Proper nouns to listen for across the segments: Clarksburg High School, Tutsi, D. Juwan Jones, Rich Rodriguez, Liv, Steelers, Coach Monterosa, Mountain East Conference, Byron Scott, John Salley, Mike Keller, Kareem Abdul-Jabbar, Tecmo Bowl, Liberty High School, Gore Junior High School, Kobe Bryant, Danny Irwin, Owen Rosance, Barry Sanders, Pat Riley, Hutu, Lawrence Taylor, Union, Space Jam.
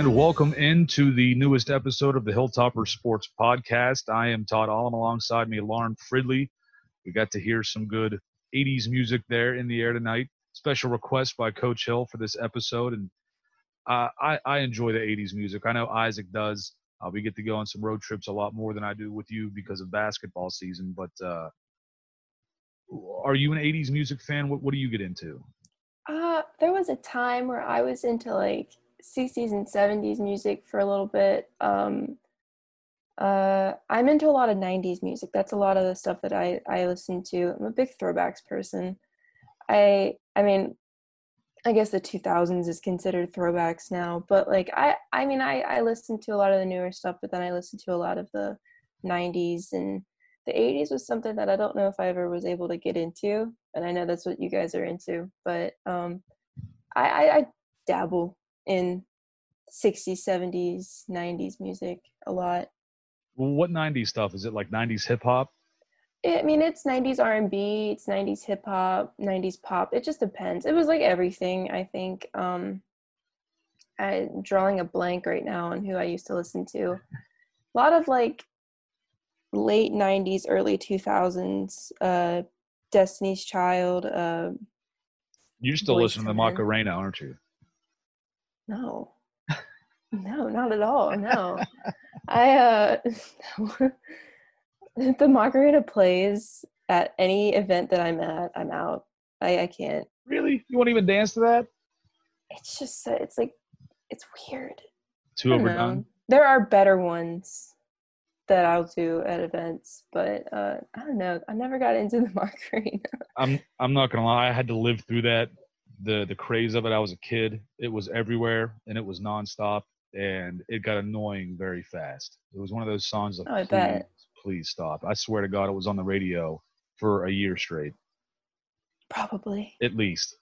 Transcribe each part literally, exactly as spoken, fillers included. And welcome into the newest episode of the Hilltopper Sports Podcast. I am Todd Ullom. Alongside me, Lauren Fridley. We got to hear some good eighties music there in the air tonight. Special request by Coach Hill for this episode. And uh, I, I enjoy the eighties music. I know Isaac does. Uh, we get to go on some road trips a lot more than I do with you because of basketball season. But uh, are you an eighties music fan? What, what do you get into? Uh, there was a time where I was into, like, sixties and seventies music for a little bit. Um, uh, I'm into a lot of nineties music. That's a lot of the stuff that I, I listen to. I'm a big throwbacks person. I I mean, I guess the two thousands is considered throwbacks now, but like I, I mean, I, I listen to a lot of the newer stuff, but then I listen to a lot of the nineties, and the eighties was something that I don't know if I ever was able to get into. And I know that's what you guys are into, but um, I, I, I dabble in sixties, seventies, nineties music a lot. Well, what nineties stuff? Is it like nineties hip hop? I mean, it's nineties R and B, it's nineties hip hop, nineties pop. It just depends. It was like everything, I think. Um, I'm drawing a blank right now on who I used to listen to. A lot of like late nineties, early two thousands, uh, Destiny's Child. Uh, you still listen to the Macarena, aren't you? No, no, not at all. No, I, uh, the Macarena plays at any event that I'm at. I'm out. I, I can't. Really? You won't even dance to that? It's just, it's like, it's weird. Too overdone? There are better ones that I'll do at events, but uh, I don't know. I never got into the Macarena. I'm, I'm not going to lie. I had to live through that. the the craze of it. I was a kid. It was everywhere, and it was nonstop, and it got annoying very fast. It was one of those songs that, oh, I please, bet. please stop. I swear to God, it was on the radio for a year straight. Probably. At least.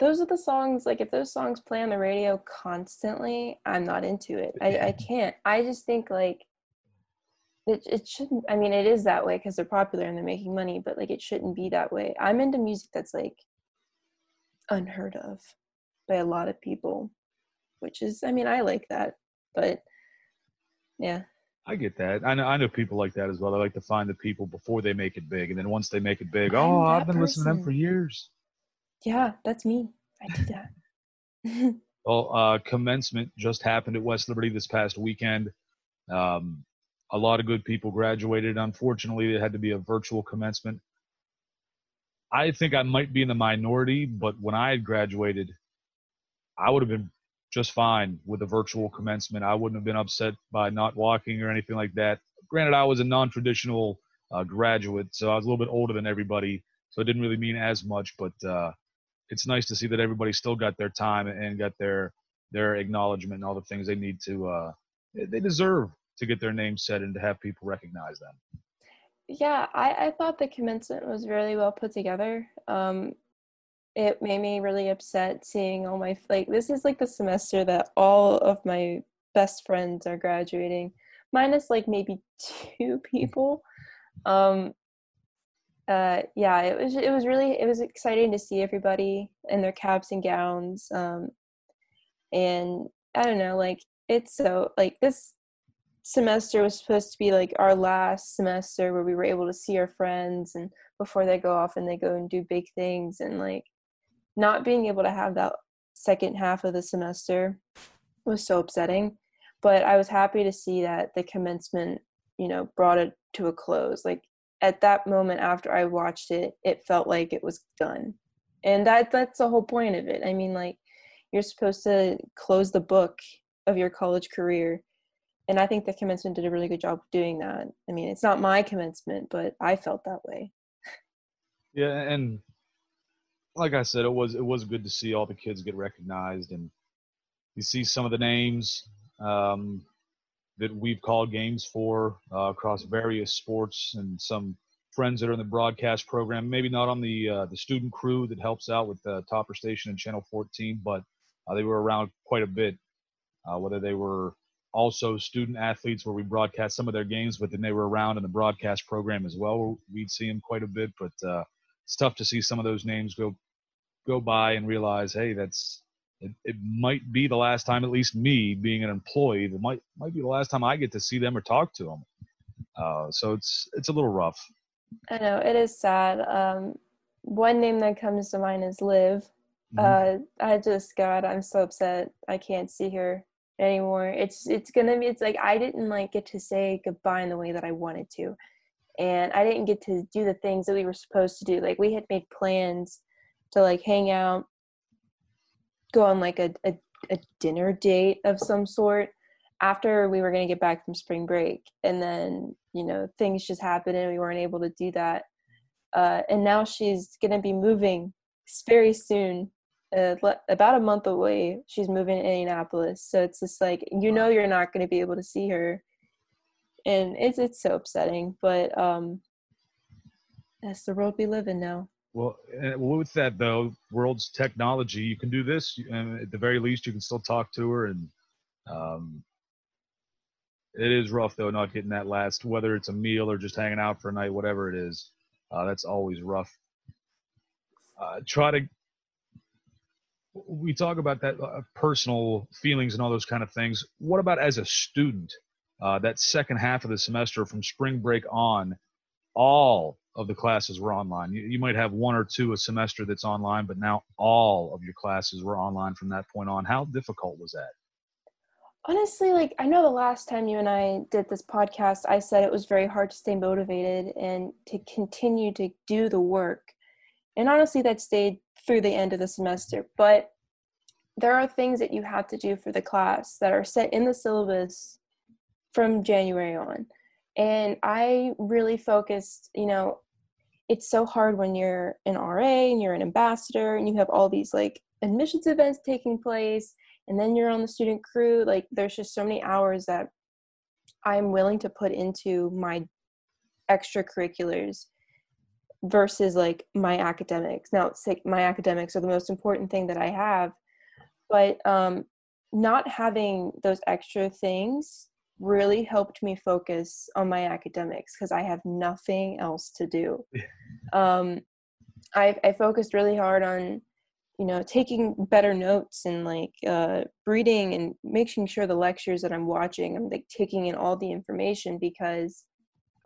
Those are the songs, like, if those songs play on the radio constantly, I'm not into it. I, I can't. I just think, like, It, it shouldn't, I mean, it is that way because they're popular and they're making money, but, like, it shouldn't be that way. I'm into music that's, like, unheard of by a lot of people, which is, I mean, I like that, but yeah. I get that. I know I know people like that as well. They like to find the people before they make it big, and then once they make it big, I'm oh, I've been person. listening to them for years. Yeah, that's me. I do that. Well, uh, commencement just happened at West Liberty this past weekend. Um, a lot of good people graduated. Unfortunately, it had to be a virtual commencement. I think I might be in the minority, but when I had graduated, I would have been just fine with a virtual commencement. I wouldn't have been upset by not walking or anything like that. Granted, I was a non-traditional uh, graduate, so I was a little bit older than everybody, so it didn't really mean as much, but uh, it's nice to see that everybody still got their time and got their their acknowledgement and all the things they need to uh, – they deserve to get their name said and to have people recognize them. Yeah, I, I thought the commencement was really well put together. Um, it made me really upset seeing all my, like, this is like the semester that all of my best friends are graduating, minus like maybe two people. Um, uh, yeah, it was it was really it was exciting to see everybody in their caps and gowns. Um, and I don't know, like it's so like this. semester was supposed to be like our last semester where we were able to see our friends and before they go off and they go and do big things, and like not being able to have that second half of the semester was so upsetting. But I was happy to see that the commencement, you know, brought it to a close. Like at that moment after I watched it, it felt like it was done, and that that's the whole point of it. I mean, like you're supposed to close the book of your college career. And I think the commencement did a really good job of doing that. I mean, it's not my commencement, but I felt that way. Yeah, and like I said, it was it was good to see all the kids get recognized, and you see some of the names um, that we've called games for uh, across various sports, and some friends that are in the broadcast program. Maybe not on the uh, the student crew that helps out with uh, Topper Station and Channel fourteen, but uh, they were around quite a bit. Uh, whether they were also student athletes where we broadcast some of their games, but then they were around in the broadcast program as well. We'd see them quite a bit, but uh, it's tough to see some of those names go go by and realize, hey, that's it, it might be the last time, at least me being an employee, that might might be the last time I get to see them or talk to them. Uh, so it's it's a little rough. I know, it is sad. Um, one name that comes to mind is Liv. Mm-hmm. Uh, I just, God, I'm so upset. I can't see her anymore. It's it's gonna be. It's like I didn't like get to say goodbye in the way that I wanted to, and I didn't get to do the things that we were supposed to do. Like we had made plans to like hang out, go on like a a, a dinner date of some sort after we were gonna get back from spring break, and then you know things just happened and we weren't able to do that. Uh, and now she's gonna be moving very soon. Uh, about a month away, she's moving to Indianapolis. So it's just like, you know, you're not going to be able to see her, and it's it's so upsetting. But um, that's the world we live in now. Well, with that though, world's technology, you can do this, and at the very least, you can still talk to her. And um, it is rough though, not getting that last, whether it's a meal or just hanging out for a night, whatever it is. Uh, that's always rough. Uh, try to. We talk about that uh, personal feelings and all those kind of things. What about as a student, uh, that second half of the semester from spring break on, all of the classes were online. You, you might have one or two a semester that's online, but now all of your classes were online from that point on. How difficult was that? Honestly, like I know the last time you and I did this podcast, I said it was very hard to stay motivated and to continue to do the work. And honestly, that stayed through the end of the semester, but there are things that you have to do for the class that are set in the syllabus from January on. And I really focused, you know, it's so hard when you're an R A and you're an ambassador and you have all these like admissions events taking place, and then you're on the student crew. Like there's just so many hours that I'm willing to put into my extracurriculars versus like my academics. Now it's like my academics are the most important thing that I have, but um, not having those extra things really helped me focus on my academics because I have nothing else to do. Um, I, I focused really hard on, you know, taking better notes and like uh, reading and making sure the lectures that I'm watching, I'm like taking in all the information because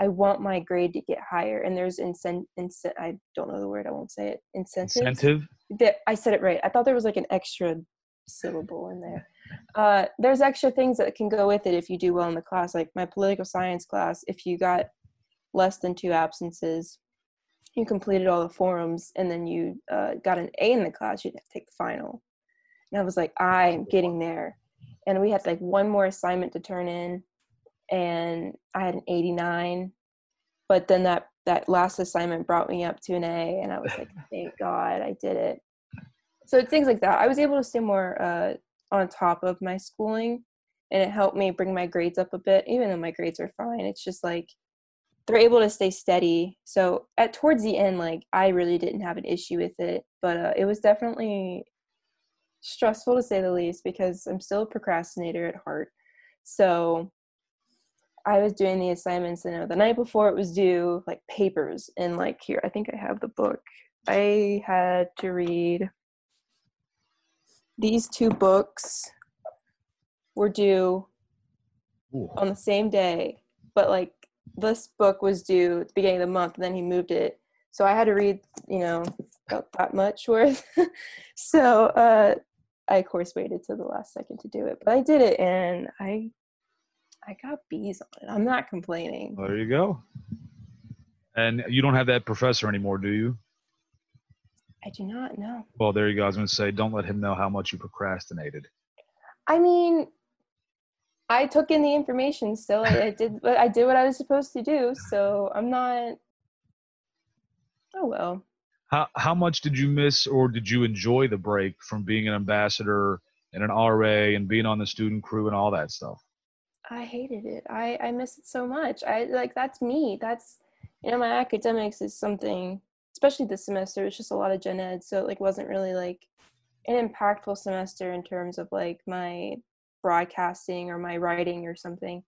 I want my grade to get higher, and there's incent. Incent- I don't know the word. I won't say it. Incentive. Incentive. That I said it right. I thought there was like an extra syllable in there. Uh, there's extra things that can go with it if you do well in the class. Like my political science class, if you got less than two absences, you completed all the forums, and then you uh, got an A in the class, you'd have to take the final. And I was like, I'm getting there. And we had like one more assignment to turn in. And I had an eighty-nine, but then that, that last assignment brought me up to an A, and I was like, thank God I did it. So it's things like that. I was able to stay more uh, on top of my schooling, and it helped me bring my grades up a bit, even though my grades are fine. It's just like they're able to stay steady. So at towards the end, like I really didn't have an issue with it, but uh, it was definitely stressful to say the least because I'm still a procrastinator at heart. So I was doing the assignments, you know, the night before it was due, like papers, and like here, I think I have the book. I had to read these two books were due Ooh. on the same day, but like this book was due at the beginning of the month, and then he moved it. So I had to read, you know, about that much worth. so uh, I, of course, waited till the last second to do it, but I did it, and I I got B's on it. I'm not complaining. There you go. And you don't have that professor anymore, do you? I do not, no. Well, there you go. I was going to say, don't let him know how much you procrastinated. I mean, I took in the information still. I, I did I did what I was supposed to do, so I'm not – oh, well. How, how much did you miss or did you enjoy the break from being an ambassador and an R A and being on the student crew and all that stuff? I hated it. I, I miss it so much. I like, that's me. That's, you know, my academics is something, especially this semester, it's just a lot of gen ed. So it like, wasn't really like an impactful semester in terms of like my broadcasting or my writing or something.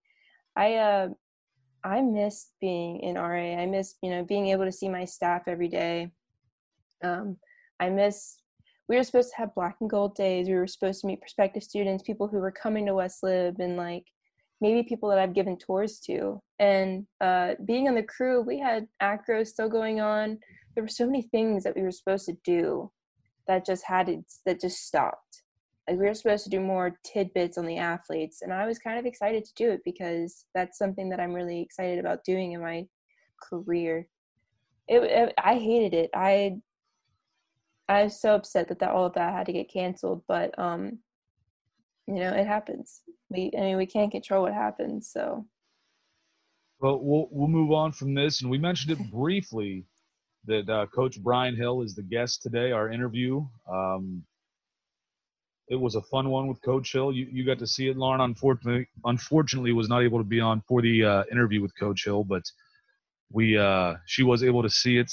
I, uh, I missed being in R A. I miss, you know, being able to see my staff every day. Um, I miss we were supposed to have black and gold days. We were supposed to meet prospective students, people who were coming to West Lib, and like maybe people that I've given tours to. And uh, being on the crew, we had acro still going on. There were so many things that we were supposed to do that just had it, that just stopped. Like we were supposed to do more tidbits on the athletes, and I was kind of excited to do it because that's something that I'm really excited about doing in my career. It, it I hated it. I I was so upset that, that all of that had to get canceled, but um, you know, it happens. We I mean we can't control what happens. So, well, we'll we'll move on from this, and we mentioned it briefly that uh, Coach Brian Hill is the guest today. Our interview. Um, It was a fun one with Coach Hill. You you got to see it, Lauren. Unfortunately, unfortunately, was not able to be on for the uh, interview with Coach Hill, but we uh, she was able to see it.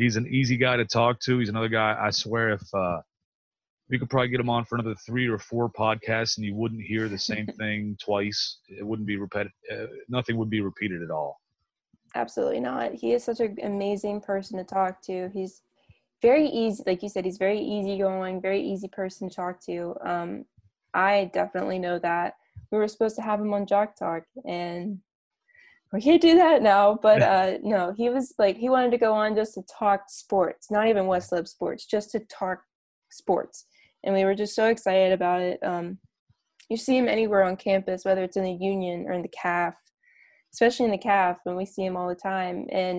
He's an easy guy to talk to. He's another guy. I swear, if uh, we could probably get him on for another three or four podcasts, and you wouldn't hear the same thing twice. It wouldn't be repetitive. Uh, nothing would be repeated at all. Absolutely not. He is such an amazing person to talk to. He's very easy, like you said, he's very easygoing, very easy person to talk to. Um, I definitely know that. We were supposed to have him on Jock Talk, and we can't do that now. But uh, no, he was like, he wanted to go on just to talk sports, not even West Lib sports, just to talk sports. And we were just so excited about it. Um, you see him anywhere on campus, whether it's in the Union or in the C A F, especially in the C A F, when we see him all the time. And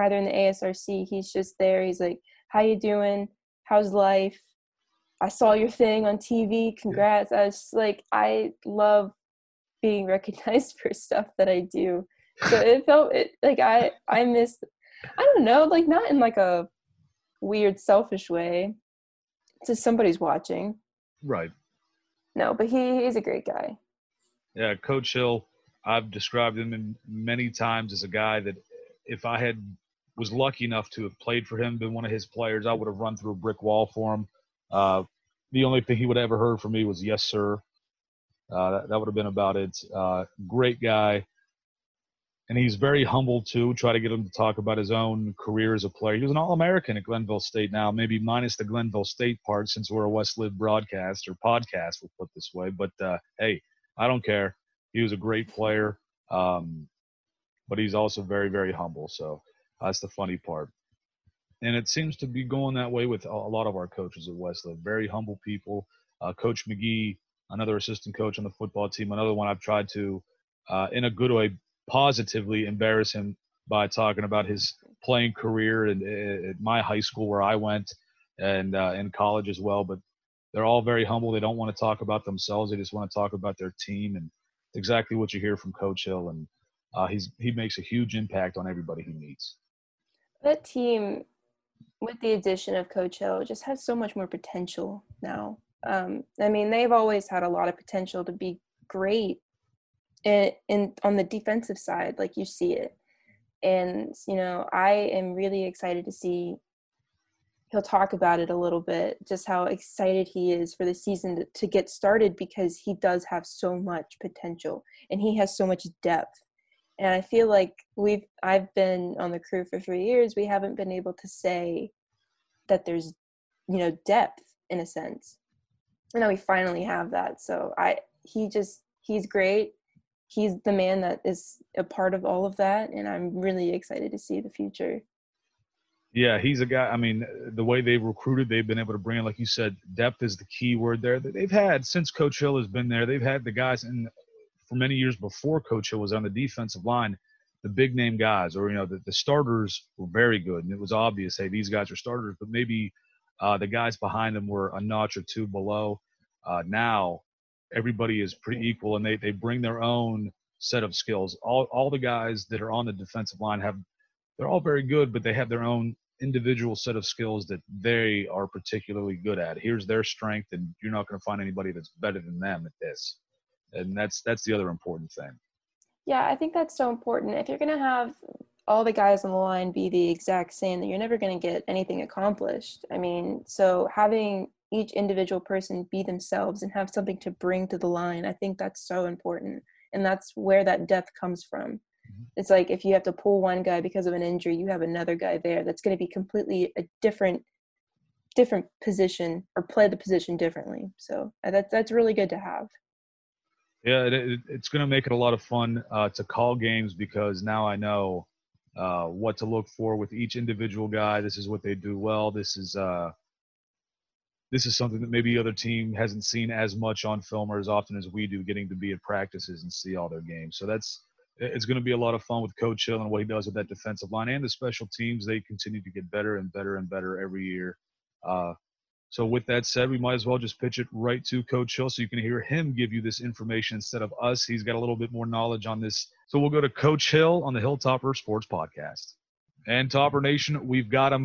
rather in the A S R C, he's just there. He's like, how you doing? How's life? I saw your thing on T V. Congrats. I was like, I love being recognized for stuff that I do. So it felt it, like I, I missed, I don't know, like not in like a weird, selfish way. It's just somebody's watching. Right. No, but he he's a great guy. Yeah, Coach Hill, I've described him many times as a guy that if I had – was lucky enough to have played for him, been one of his players, I would have run through a brick wall for him. Uh, the only thing he would have ever heard from me was, yes, sir. Uh, that, that would have been about it. Uh, great guy. And he's very humble, too. Try to get him to talk about his own career as a player. He was an All-American at Glenville State now, maybe minus the Glenville State part since we're a West Lib broadcast or podcast, we'll put this way. But, uh, hey, I don't care. He was a great player. Um, but he's also very, very humble, so – that's the funny part. And it seems to be going that way with a lot of our coaches at West Lib. Very humble people. Uh, Coach McGee, another assistant coach on the football team, another one I've tried to, uh, in a good way, positively embarrass him by talking about his playing career and at my high school where I went and uh, in college as well. But they're all very humble. They don't want to talk about themselves. They just want to talk about their team. And it's exactly what you hear from Coach Hill. And uh, he's he makes a huge impact on everybody he meets. That team, with the addition of Coach Hill, just has so much more potential now. Um, I mean, they've always had a lot of potential to be great in, in, on the defensive side, like you see it. And, you know, I am really excited to see – he'll talk about it a little bit, just how excited he is for the season to, to get started because he does have so much potential and he has so much depth. And I feel like we've I've been on the crew for three years. We haven't been able to say that there's, you know, depth in a sense. And now we finally have that. So I he just he's great. He's the man that is a part of all of that. And I'm really excited to see the future. Yeah, he's a guy. I mean, the way they've recruited, they've been able to bring in, like you said, depth is the key word there that they've had since Coach Hill has been there. They've had the guys in for many years before Coach Hill was on the defensive line, the big name guys or, you know, the, the starters were very good. And it was obvious, hey, these guys are starters, but maybe uh, the guys behind them were a notch or two below. Uh, now everybody is pretty equal and they, they bring their own set of skills. All, all the guys that are on the defensive line have, they're all very good, but they have their own individual set of skills that they are particularly good at. Here's their strength and you're not going to find anybody that's better than them at this. And that's that's the other important thing. Yeah, I think that's so important. If you're going to have all the guys on the line be the exact same, then you're never going to get anything accomplished. I mean, so having each individual person be themselves and have something to bring to the line, I think that's so important. And that's where that depth comes from. Mm-hmm. It's like if you have to pull one guy because of an injury, you have another guy there that's going to be completely a different different position or play the position differently. So that's, that's really good to have. Yeah, it, it, it's going to make it a lot of fun uh, to call games, because now I know uh, what to look for with each individual guy. This is what they do well. This is uh, this is something that maybe the other team hasn't seen as much on film or as often as we do, getting to be at practices and see all their games. So that's it's going to be a lot of fun with Coach Hill and what he does with that defensive line and the special teams. They continue to get better and better and better every year. Uh, So with that said, we might as well just pitch it right to Coach Hill so you can hear him give you this information instead of us. He's got a little bit more knowledge on this. So we'll go to Coach Hill on the Hilltopper Sports Podcast. And Topper Nation, we've got him,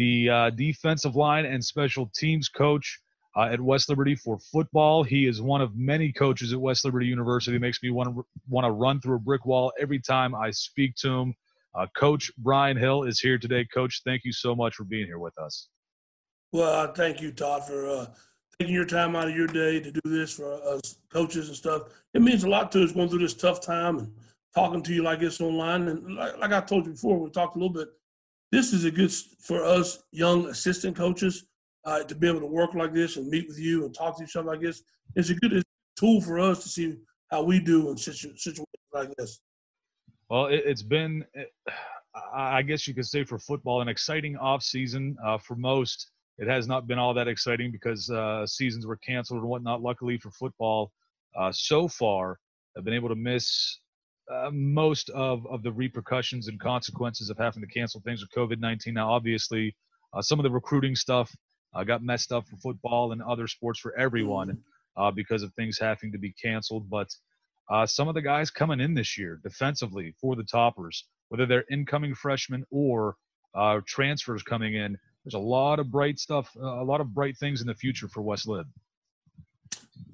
the uh, defensive line and special teams coach uh, at West Liberty for football. He is one of many coaches at West Liberty University. It makes me want to want to run through a brick wall every time I speak to him. Uh, Coach Brian Hill is here today. Coach, thank you so much for being here with us. Well, uh, thank you, Todd, for uh, taking your time out of your day to do this for us coaches and stuff. It means a lot to us going through this tough time and talking to you like this online. And like, like I told you before, we talked a little bit, this is a good for us young assistant coaches uh, to be able to work like this and meet with you and talk to each other like this. It's a good tool for us to see how we do in situ- situations like this. Well, it, it's been, I guess you could say for football, an exciting offseason uh, for most. It has not been all that exciting because uh, seasons were canceled and whatnot. Luckily for football, uh, so far, I've been able to miss uh, most of, of the repercussions and consequences of having to cancel things with COVID nineteen. Now, obviously, uh, some of the recruiting stuff uh, got messed up for football and other sports for everyone uh, because of things having to be canceled. But uh, some of the guys coming in this year defensively for the Toppers, whether they're incoming freshmen or uh, transfers coming in, there's a lot of bright stuff, a lot of bright things in the future for West Lib.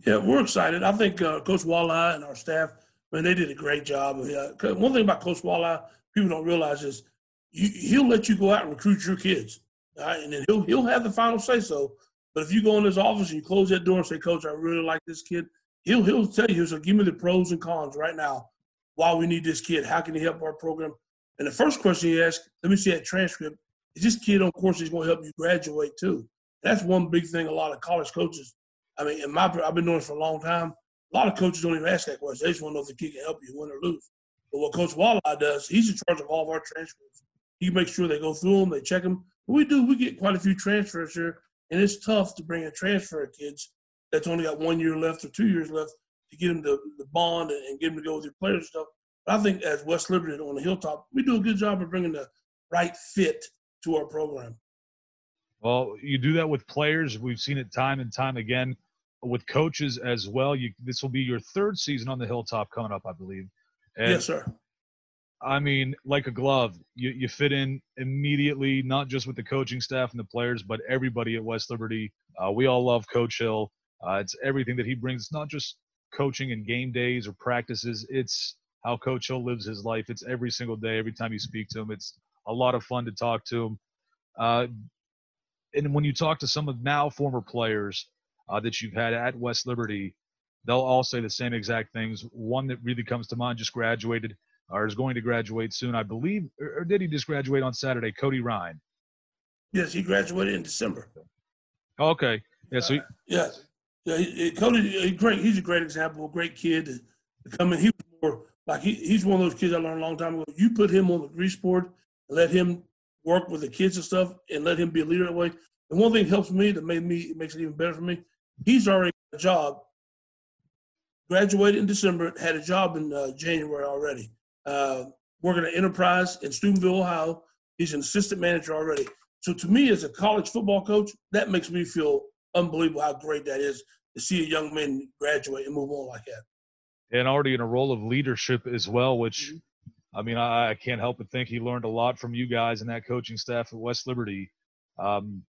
Yeah, we're excited. I think uh, Coach Wallach and our staff, man, they did a great job. Uh, one thing about Coach Wallach people don't realize is you, he'll let you go out and recruit your kids, all right? And then he'll he'll have the final say-so. But if you go in his office and you close that door and say, Coach, I really like this kid, he'll he'll tell you, he'll say, give me the pros and cons right now. Why we need this kid? How can he help our program? And the first question he asked, let me see that transcript. Is this kid on course is going to help you graduate too? That's one big thing a lot of college coaches, I mean, in my I've been doing this for a long time. A lot of coaches don't even ask that question. They just want to know if the kid can help you win or lose. But what Coach Wallach does, he's in charge of all of our transfers. He makes sure they go through them, they check them. But we do, we get quite a few transfers here, and it's tough to bring in transfer kids that's only got one year left or two years left to get them to the bond and get them to go with their players and stuff. But I think as West Liberty on the Hilltop, we do a good job of bringing the right fit to our program. Well, you do that with players. We've seen it time and time again with coaches as well. You, this will be your third season on the Hilltop coming up, I believe. And yes, sir. I mean, like a glove, you, you fit in immediately, not just with the coaching staff and the players, but everybody at West Liberty. Uh, we all love Coach Hill. Uh, it's everything that he brings. It's not just coaching and game days or practices. It's how Coach Hill lives his life. It's every single day, every time you speak to him. It's a lot of fun to talk to him. Uh, and when you talk to some of now former players uh, that you've had at West Liberty, they'll all say the same exact things. One that really comes to mind just graduated or is going to graduate soon, I believe. Or did he just graduate on Saturday? Cody Ryan. Yes, he graduated in December. Okay. Yeah, so he, uh, yes. Yeah, he, Cody, he great, he's a great example, a great kid to come in. He was more, like he, he's one of those kids I learned a long time ago. You put him on the grease board, let him work with the kids and stuff, and let him be a leader that way. And one thing that helps me, that made me, makes it even better for me, he's already got a job, graduated in December, had a job in uh, January already, uh, working at Enterprise in Steubenville, Ohio. He's an assistant manager already. So to me, as a college football coach, that makes me feel unbelievable how great that is to see a young man graduate and move on like that. And already in a role of leadership as well, which mm-hmm. – I mean, I, I can't help but think he learned a lot from you guys and that coaching staff at West Liberty. Um,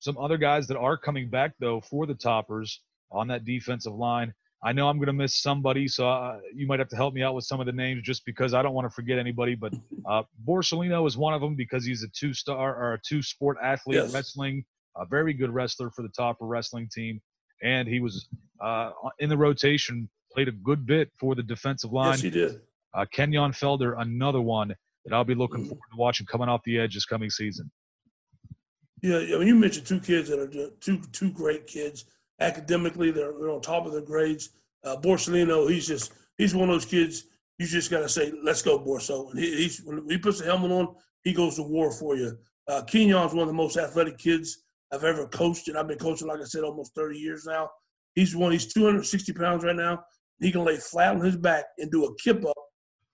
some other guys that are coming back, though, for the Toppers on that defensive line. I know I'm going to miss somebody, so I, you might have to help me out with some of the names just because I don't want to forget anybody. But uh, Borsellino is one of them because he's a two-star or a two-sport athlete, yes. Wrestling, a very good wrestler for the Topper wrestling team. And he was uh, in the rotation, played a good bit for the defensive line. Yes, he did. Uh, Kenyon Felder, another one that I'll be looking forward to watching coming off the edge this coming season. Yeah, I mean, you mentioned two kids that are two two great kids academically. They're, they're on top of their grades. Uh, Borsellino, he's just he's one of those kids. You just got to say, "Let's go, Borso." And he he's, when he puts the helmet on, he goes to war for you. Uh, Kenyon's one of the most athletic kids I've ever coached, and I've been coaching, like I said, almost thirty years now. He's one. He's two hundred sixty pounds right now. He can lay flat on his back and do a kip up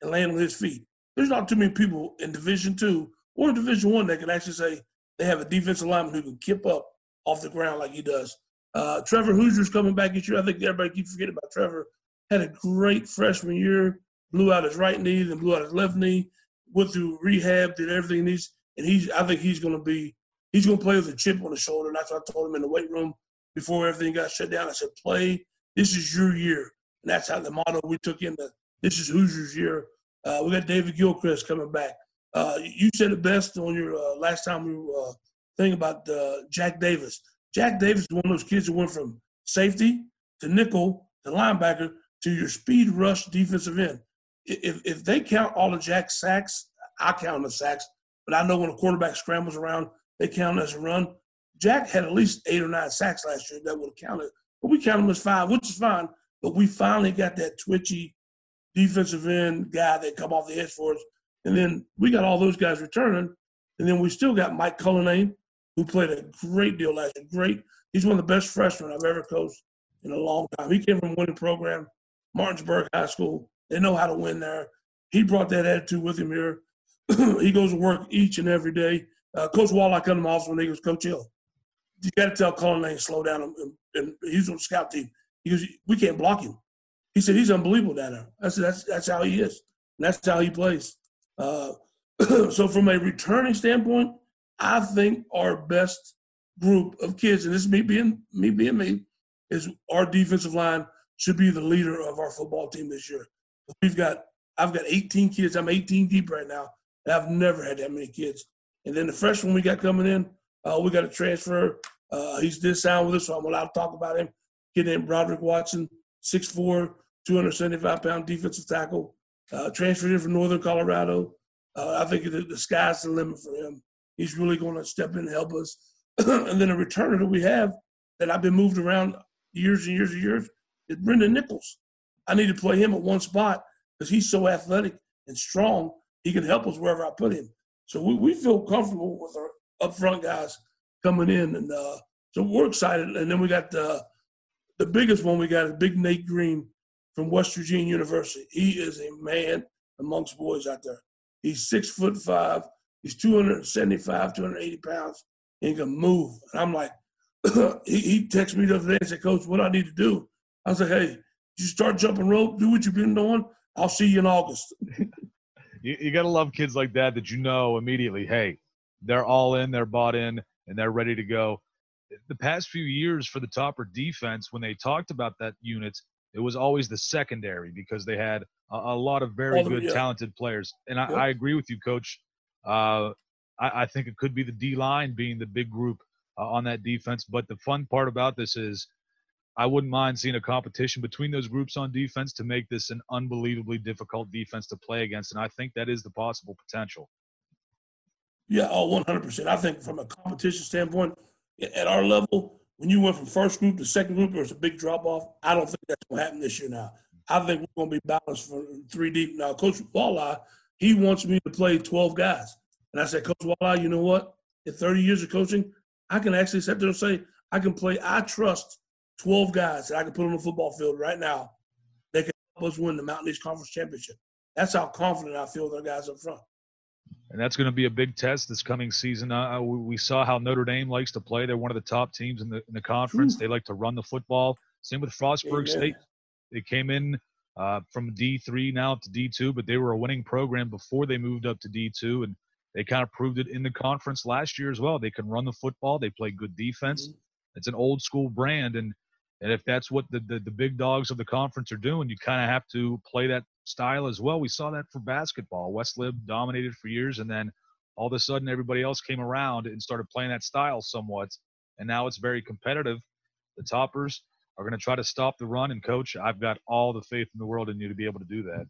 and land on his feet. There's not too many people in Division Two or Division One that can actually say they have a defensive lineman who can kip up off the ground like he does. Uh, Trevor Hoosiers coming back at you. I think everybody keeps forgetting about Trevor. Had a great freshman year. Blew out his right knee, then blew out his left knee. Went through rehab, did everything he needs, and he's. I think he's going to be. He's going to play with a chip on his shoulder. And that's what I told him in the weight room before everything got shut down. I said, "Play. This is your year." And that's how the motto we took in. The, this is Hoosiers' year. Uh, we got David Gilchrist coming back. Uh, you said it best on your uh, last time we were uh, thing about uh, Jack Davis. Jack Davis is one of those kids who went from safety to nickel to linebacker to your speed rush defensive end. If if they count all of Jack's sacks, I count the sacks, but I know when a quarterback scrambles around, they count as a run. Jack had at least eight or nine sacks last year that would have counted, but we count them as five, which is fine. But we finally got that twitchy defensive end guy that come off the edge for us. And then we got all those guys returning. And then we still got Mike Cullinane, who played a great deal last year. Great. He's one of the best freshmen I've ever coached in a long time. He came from a winning program, Martinsburg High School. They know how to win there. He brought that attitude with him here. He goes to work each and every day. Uh, Coach Wallach come to my office when he goes, "Coach Hill, you got to tell Cullinane slow down." And, and he's on the scout team. He goes, "We can't block him." He said, "He's unbelievable down there." I said, that's, that's how he is. And that's how he plays. Uh, so from a returning standpoint, I think our best group of kids, and this is me being me, being me, is our defensive line should be the leader of our football team this year. We've got – I've got eighteen kids. I'm eighteen deep right now, and I've never had that many kids. And then the freshman we got coming in, uh, we got a transfer. Uh, he's this sound with us, so I'm allowed to talk about him. Kid named Roderick Watson, six foot four, two hundred seventy-five pound defensive tackle, uh, transferred in from Northern Colorado. Uh, I think the, the sky's the limit for him. He's really going to step in and help us. And then a returner that we have that I've been moved around years and years and years is Brendan Nichols. I need to play him at one spot because he's so athletic and strong. He can help us wherever I put him. So we, we feel comfortable with our upfront guys coming in. And uh, so we're excited. And then we got the, the biggest one we got is Big Nate Green from West Virginia University. He is a man amongst boys out there. He's six foot five. He's two hundred seventy-five, two hundred eighty pounds. And he can move. And I'm like, he, he texted me the other day and said, "Coach, what do I need to do?" I was like, "Hey, you start jumping rope, do what you've been doing. I'll see you in August." you you got to love kids like that that you know immediately, hey, they're all in, they're bought in, and they're ready to go. The past few years for the Topper defense, when they talked about that unit, it was always the secondary because they had a, a lot of very them, good, yeah. talented players. And I, yeah. I agree with you, Coach. Uh, I, I think it could be the D-line being the big group uh, on that defense. But the fun part about this is I wouldn't mind seeing a competition between those groups on defense to make this an unbelievably difficult defense to play against, and I think that is the possible potential. Yeah, oh, one hundred percent. I think from a competition standpoint, at our level, when you went from first group to second group, there was a big drop-off. I don't think that's going to happen this year now. I think we're going to be balanced for three deep. Now, Coach Walleye, he wants me to play twelve guys. And I said, "Coach Walleye, you know what? In thirty years of coaching, I can actually sit there and say I can play, I trust – twelve guys that I can put on the football field right now that can help us win the Mountain East Conference Championship." That's how confident I feel their guys up front. And that's going to be a big test this coming season. Uh, we, we saw how Notre Dame likes to play. They're one of the top teams in the, in the conference. Ooh. They like to run the football. Same with Frostburg yeah, yeah. State. They came in uh, from D three now to D two, but they were a winning program before they moved up to D two, and they kind of proved it in the conference last year as well. They can run the football. They play good defense. Mm-hmm. It's an old-school brand, and And if that's what the, the, the big dogs of the conference are doing, you kind of have to play that style as well. We saw that for basketball. West Lib dominated for years, and then all of a sudden everybody else came around and started playing that style somewhat, and now it's very competitive. The Toppers are going to try to stop the run, and, Coach, I've got all the faith in the world in you to be able to do that.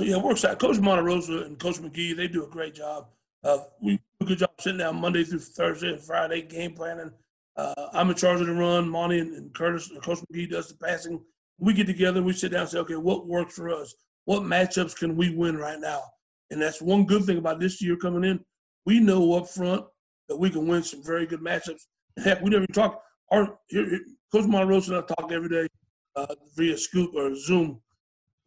Yeah, it works out. Coach Monterosa and Coach McGee, they do a great job. Uh, we good job sitting down Monday through Thursday and Friday, game planning. Uh, I'm in charge of the run. Monty and, and Curtis, and Coach McGee does the passing. We get together, we sit down and say, okay, what works for us? What matchups can we win right now? And that's one good thing about this year coming in. We know up front that we can win some very good matchups. Heck, we never talk. Our, here, here, Coach Monterosa and I talk every day uh, via Scoop or Zoom.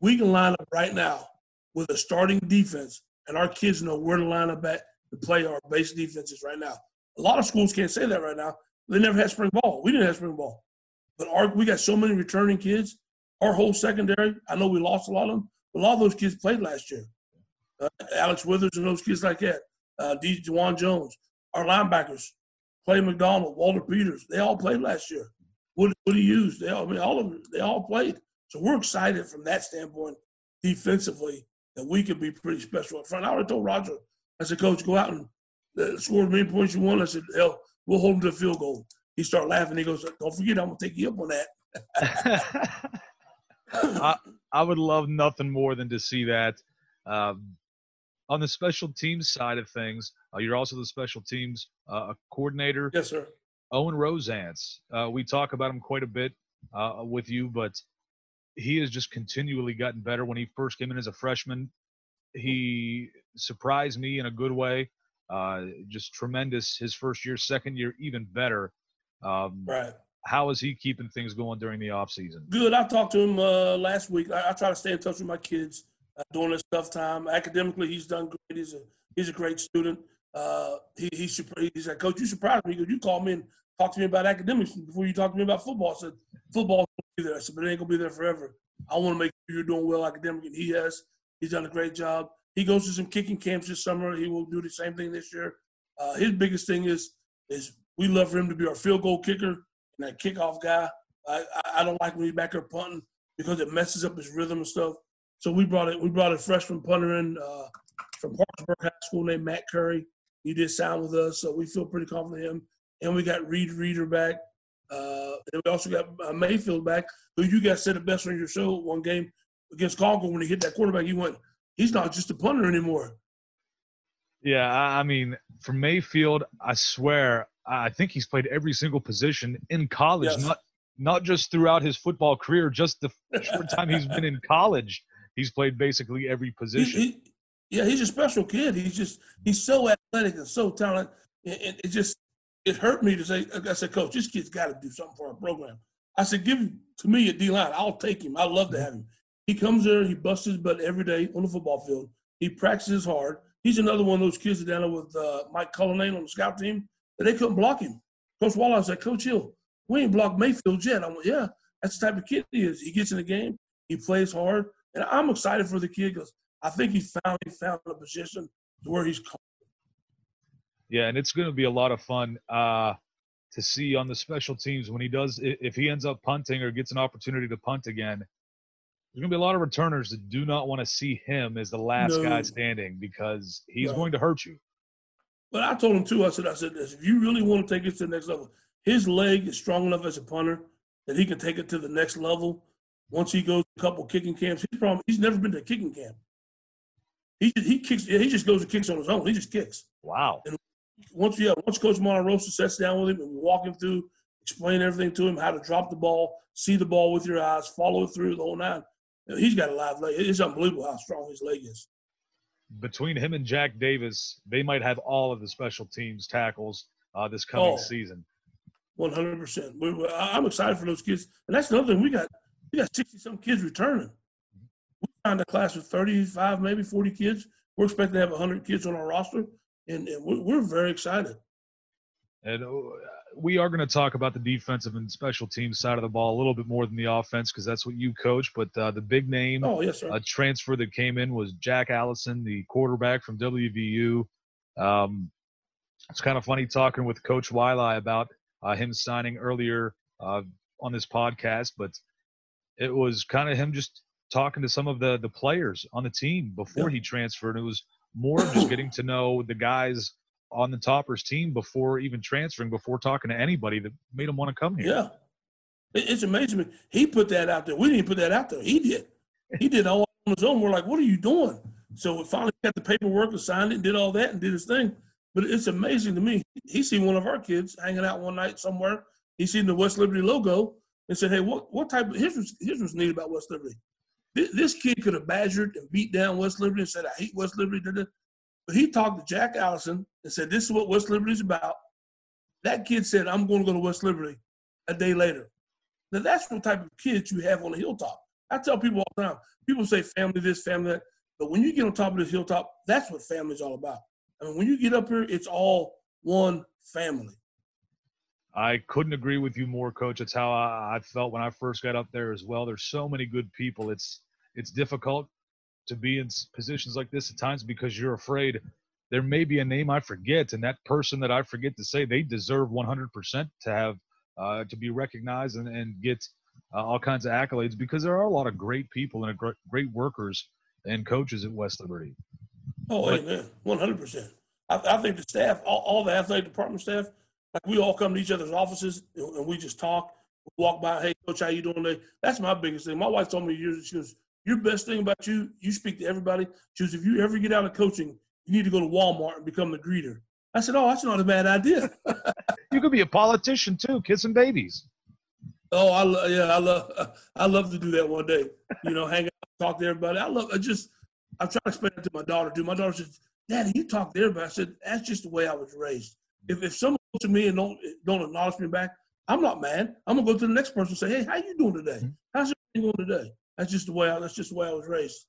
We can line up right now with a starting defense, and our kids know where to line up at to play our base defenses right now. A lot of schools can't say that right now. They never had spring ball. We didn't have spring ball. But our, we got so many returning kids. Our whole secondary, I know we lost a lot of them, but a lot of those kids played last year. Uh, Alex Withers and those kids like that. Uh, D. Juwan Jones. Our linebackers, Clay McDonald, Walter Peters, they all played last year. Woody, Woody Hughes, they all, I mean, all of them, they all played. So we're excited from that standpoint defensively that we could be pretty special up front. I already told Roger, I said, Coach, go out and score as many points you want. I said, hell, we'll hold him to a field goal. He started laughing. He goes, don't forget, I'm going to take you up on that. I, I would love nothing more than to see that. Um, on the special teams side of things, uh, you're also the special teams uh, coordinator. Yes, sir. Owen Rosance. Uh, we talk about him quite a bit uh, with you, but he has just continually gotten better. When he first came in as a freshman, he surprised me in a good way. Uh, just tremendous his first year, second year, even better. Um, right. How is he keeping things going during the off season? Good. I talked to him uh, last week. I, I try to stay in touch with my kids uh, during this tough time. Academically, he's done great. He's a he's a great student. Uh, he, he he's like, Coach, you surprised me. He goes, you called me and talked to me about academics before you talked to me about football. I said, football's going to be there. I said, but it ain't going to be there forever. I want to make sure you're doing well academically. And he has. He's done a great job. He goes to some kicking camps this summer. He will do the same thing this year. Uh, his biggest thing is is we love for him to be our field goal kicker and that kickoff guy. I, I don't like when he's back there punting because it messes up his rhythm and stuff. So we brought it. We brought a freshman punter in uh, from Clarksburg High School named Matt Curry. He did sign with us, so we feel pretty confident in him. And we got Reed Reeder back. Uh, and we also got uh, Mayfield back, who you guys said the best on your show one game against Congo when he hit that quarterback. He went. He's not just a punter anymore. Yeah, I mean, for Mayfield, I swear, I think he's played every single position in college, yes. not not just throughout his football career, just the short time he's been in college, he's played basically every position. He, he, yeah, he's a special kid. He's just he's so athletic and so talented. And it just it hurt me to say, I said, Coach, this kid's got to do something for our program. I said, give him to me at D-line. I'll take him. I'd love to have him. He comes there, he busts his butt every day on the football field. He practices hard. He's another one of those kids that down with uh, Mike Cullinane on the scout team, but they couldn't block him. Coach Wallach said, Coach Hill, we ain't blocked Mayfield yet. I'm like, yeah, that's the type of kid he is. He gets in the game, he plays hard, and I'm excited for the kid because I think he finally found a position to where he's comfortable. Yeah, and it's going to be a lot of fun uh, to see on the special teams when he does – if he ends up punting or gets an opportunity to punt again, there's going to be a lot of returners that do not want to see him as the last no. guy standing because he's no. going to hurt you. But I told him, too, I said, I said this, if you really want to take it to the next level, his leg is strong enough as a punter that he can take it to the next level. Once he goes to a couple kicking camps, he's, probably, he's never been to a kicking camp. He he kicks. He just goes and kicks on his own. He just kicks. Wow. And once, yeah, once Coach Monterosa sits down with him and we walk him through, explain everything to him, how to drop the ball, see the ball with your eyes, follow it through the whole nine. He's got a live leg. It's unbelievable how strong his leg is. Between him and Jack Davis, they might have all of the special teams tackles uh, this coming oh, season. one hundred percent. We, we, I'm excited for those kids. And that's another thing. We got we got sixty-some kids returning. We signed a class with thirty-five, maybe forty kids. We're expecting to have one hundred kids on our roster, and, and we're, we're very excited. And we are going to talk about the defensive and special teams side of the ball a little bit more than the offense because that's what you coach. But uh, the big name oh, yes, sir. Uh, transfer that came in was Jack Allison, the quarterback from W V U. Um, it's kind of funny talking with Coach Wiley about uh, him signing earlier uh, on this podcast, but it was kind of him just talking to some of the, the players on the team before yeah. he transferred. It was more of just getting to know the guys on the Toppers team before even transferring, before talking to anybody that made him want to come here. Yeah. It's amazing. He put that out there. We didn't put that out there. He did. He did all on his own. We're like, what are you doing? So we finally got the paperwork and signed it and did all that and did his thing. But it's amazing to me. He seen one of our kids hanging out one night somewhere. He seen the West Liberty logo and said, hey, what, what type of – here's what's, here's what's neat about West Liberty. This, this kid could have badgered and beat down West Liberty and said, I hate West Liberty. But he talked to Jack Allison and said, this is what West Liberty is about. That kid said, I'm going to go to West Liberty a day later. Now, that's what type of kids you have on the hilltop. I tell people all the time, people say family this, family that. But when you get on top of this hilltop, that's what family is all about. I mean, when you get up here, it's all one family. I couldn't agree with you more, Coach. It's how I felt when I first got up there as well. There's so many good people. It's it's difficult to be in positions like this at times because you're afraid there may be a name I forget, and that person that I forget to say, they deserve one hundred percent to have uh, to be recognized and, and get uh, all kinds of accolades, because there are a lot of great people and great, great workers and coaches at West Liberty. Oh, but, amen, one hundred percent. I, I think the staff, all, all the athletic department staff, like we all come to each other's offices and, and we just talk, walk by, hey, Coach, how you doing today? That's my biggest thing. My wife told me years, she goes, your best thing about you, you speak to everybody. She goes, if you ever get out of coaching, you need to go to Walmart and become the greeter. I said, oh, that's not a bad idea. You could be a politician too, kissing babies. Oh, I lo- yeah, I love, I love to do that one day. You know, hang out, talk to everybody. I love, I just, I try to explain it to my daughter too. My daughter says, "Daddy, you talk to everybody." I said, "That's just the way I was raised. If if someone goes to me and don't don't acknowledge me back, I'm not mad. I'm gonna go to the next person and say, "Hey, how you doing today? How's everything going today?" That's just the way I, that's just the way I was raised.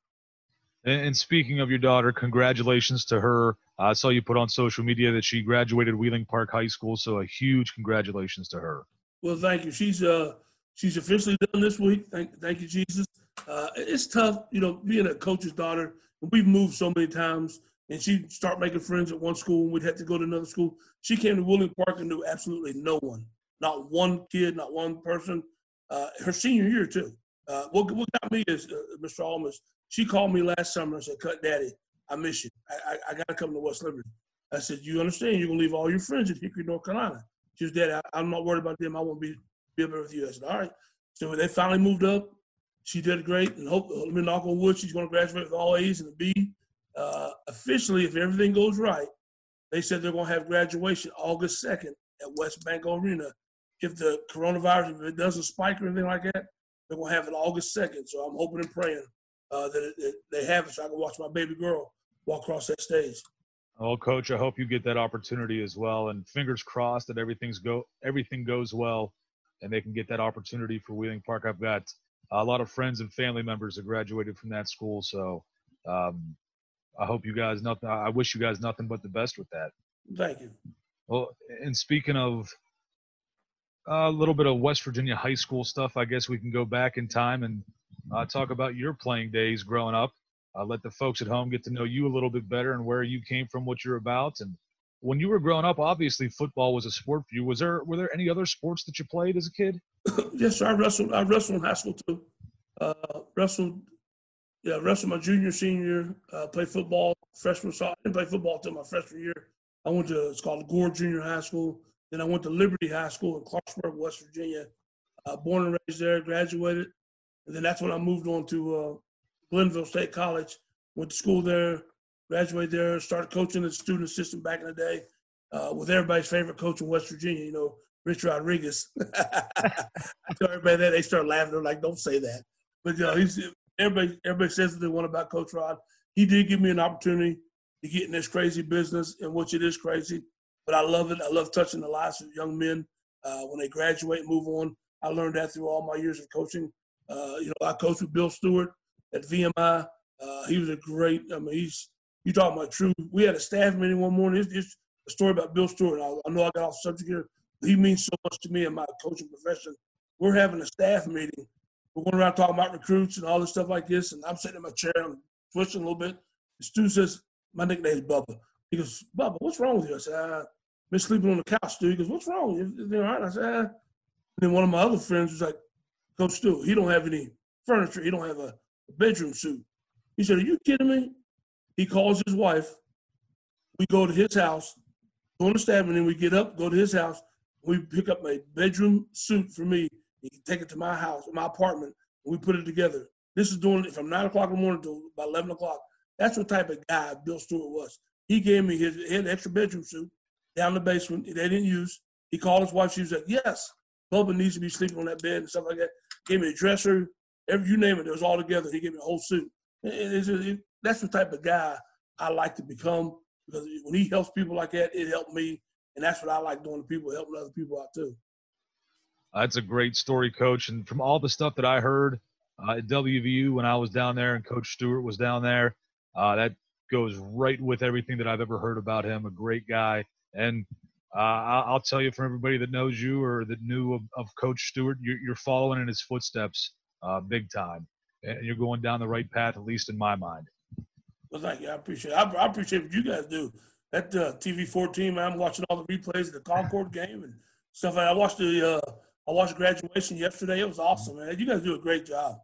And speaking of your daughter, congratulations to her. I saw you put on social media that she graduated Wheeling Park High School, so a huge congratulations to her. Well, thank you. She's uh she's officially done this week. Thank thank you, Jesus. Uh, it's tough, you know, being a coach's daughter. We've moved so many times, and she'd start making friends at one school, and we'd have to go to another school. She came to Wheeling Park and knew absolutely no one, not one kid, not one person. Uh, her senior year, too. Uh, what, what got me is, uh, Mister Almas, she called me last summer and said, "Cut, Daddy, I miss you. I, I, I got to come to West Liberty." I said, "You understand you're going to leave all your friends at Hickory, North Carolina." She was, "Daddy, I, I'm not worried about them. I won't be, be up there with you." I said, "All right." So they finally moved up. She did great, and hope, I mean, knock on wood, she's going to graduate with all A's and a B. Uh, officially, if everything goes right, they said they're going to have graduation August second at West Bank Arena. If the coronavirus, if it doesn't spike or anything like that, they're going to have it August second. So I'm hoping and praying uh, that, it, that they have it so I can watch my baby girl walk across that stage. Well, Coach, I hope you get that opportunity as well, and fingers crossed that everything's go everything goes well and they can get that opportunity for Wheeling Park. I've got a lot of friends and family members that graduated from that school, so um, I hope you guys nothing. I wish you guys nothing but the best with that. Thank you. Well, and speaking of a little bit of West Virginia high school stuff, I guess we can go back in time and uh, talk about your playing days growing up. Uh, let the folks at home get to know you a little bit better and where you came from, what you're about, and when you were growing up, obviously football was a sport for you. Was there were there any other sports that you played as a kid? Yes, sir. I wrestled. I wrestled in high school too. Uh, wrestled, yeah, wrestled my junior, senior year. Uh, played football freshman. So I didn't play football until my freshman year. I went to it's called Gore Junior High School. Then I went to Liberty High School in Clarksburg, West Virginia. Uh, born and raised there. Graduated, and then that's when I moved on to uh, Glenville State College. Went to school there. Graduated there, started coaching as a student assistant back in the day uh, with everybody's favorite coach in West Virginia, you know, Rich Rodriguez. I tell everybody that, they start laughing. They're like, "Don't say that." But you know, he's, everybody, everybody says what they want about Coach Rod. He did give me an opportunity to get in this crazy business, and which it is crazy, but I love it. I love touching the lives of young men uh, when they graduate and move on. I learned that through all my years of coaching. Uh, you know, I coached with Bill Stewart at V M I. Uh, he was a great. I mean, he's You talking about true? We had a staff meeting one morning. It's, it's a story about Bill Stewart. I, I know I got off subject here. He means so much to me in my coaching profession. We're having a staff meeting. We're going around talking about recruits and all this stuff like this. And I'm sitting in my chair. I'm twitching a little bit. The student says, "My nickname is Bubba." He goes, "Bubba, what's wrong with you?" I said, "I've been sleeping on the couch, dude." He goes, "What's wrong with you? Is it all right?" I said, "Ah." And then one of my other friends was like, "Coach Stewart, he don't have any furniture. He don't have a, a bedroom suit." He said, "Are you kidding me?" He calls his wife. We go to his house, go on the staff, and then we get up, go to his house. We pick up a bedroom suit for me. He can take it to my house, my apartment, and we put it together. This is doing it from nine o'clock in the morning to about eleven o'clock. That's what type of guy Bill Stewart was. He gave me his, his extra bedroom suit down the basement they didn't use. He called his wife. She was like, yes, Bubba needs to be sleeping on that bed and stuff like that. Gave me a dresser, every, you name it, it was all together. He gave me a whole suit. And it's just, it, that's the type of guy I like to become, because when he helps people like that, it helped me. And that's what I like doing to people, helping other people out too. That's a great story, Coach. And from all the stuff that I heard uh, at W V U when I was down there and Coach Stewart was down there, uh, that goes right with everything that I've ever heard about him. A great guy. And uh, I'll tell you, for everybody that knows you or that knew of, of Coach Stewart, you're, you're following in his footsteps uh, big time. And you're going down the right path, at least in my mind. Well, thank you. I appreciate it. I, I appreciate what you guys do. That uh, T V four team, I'm watching all the replays of the Concord game and stuff. I watched the uh, I watched graduation yesterday. It was awesome, man. You guys do a great job.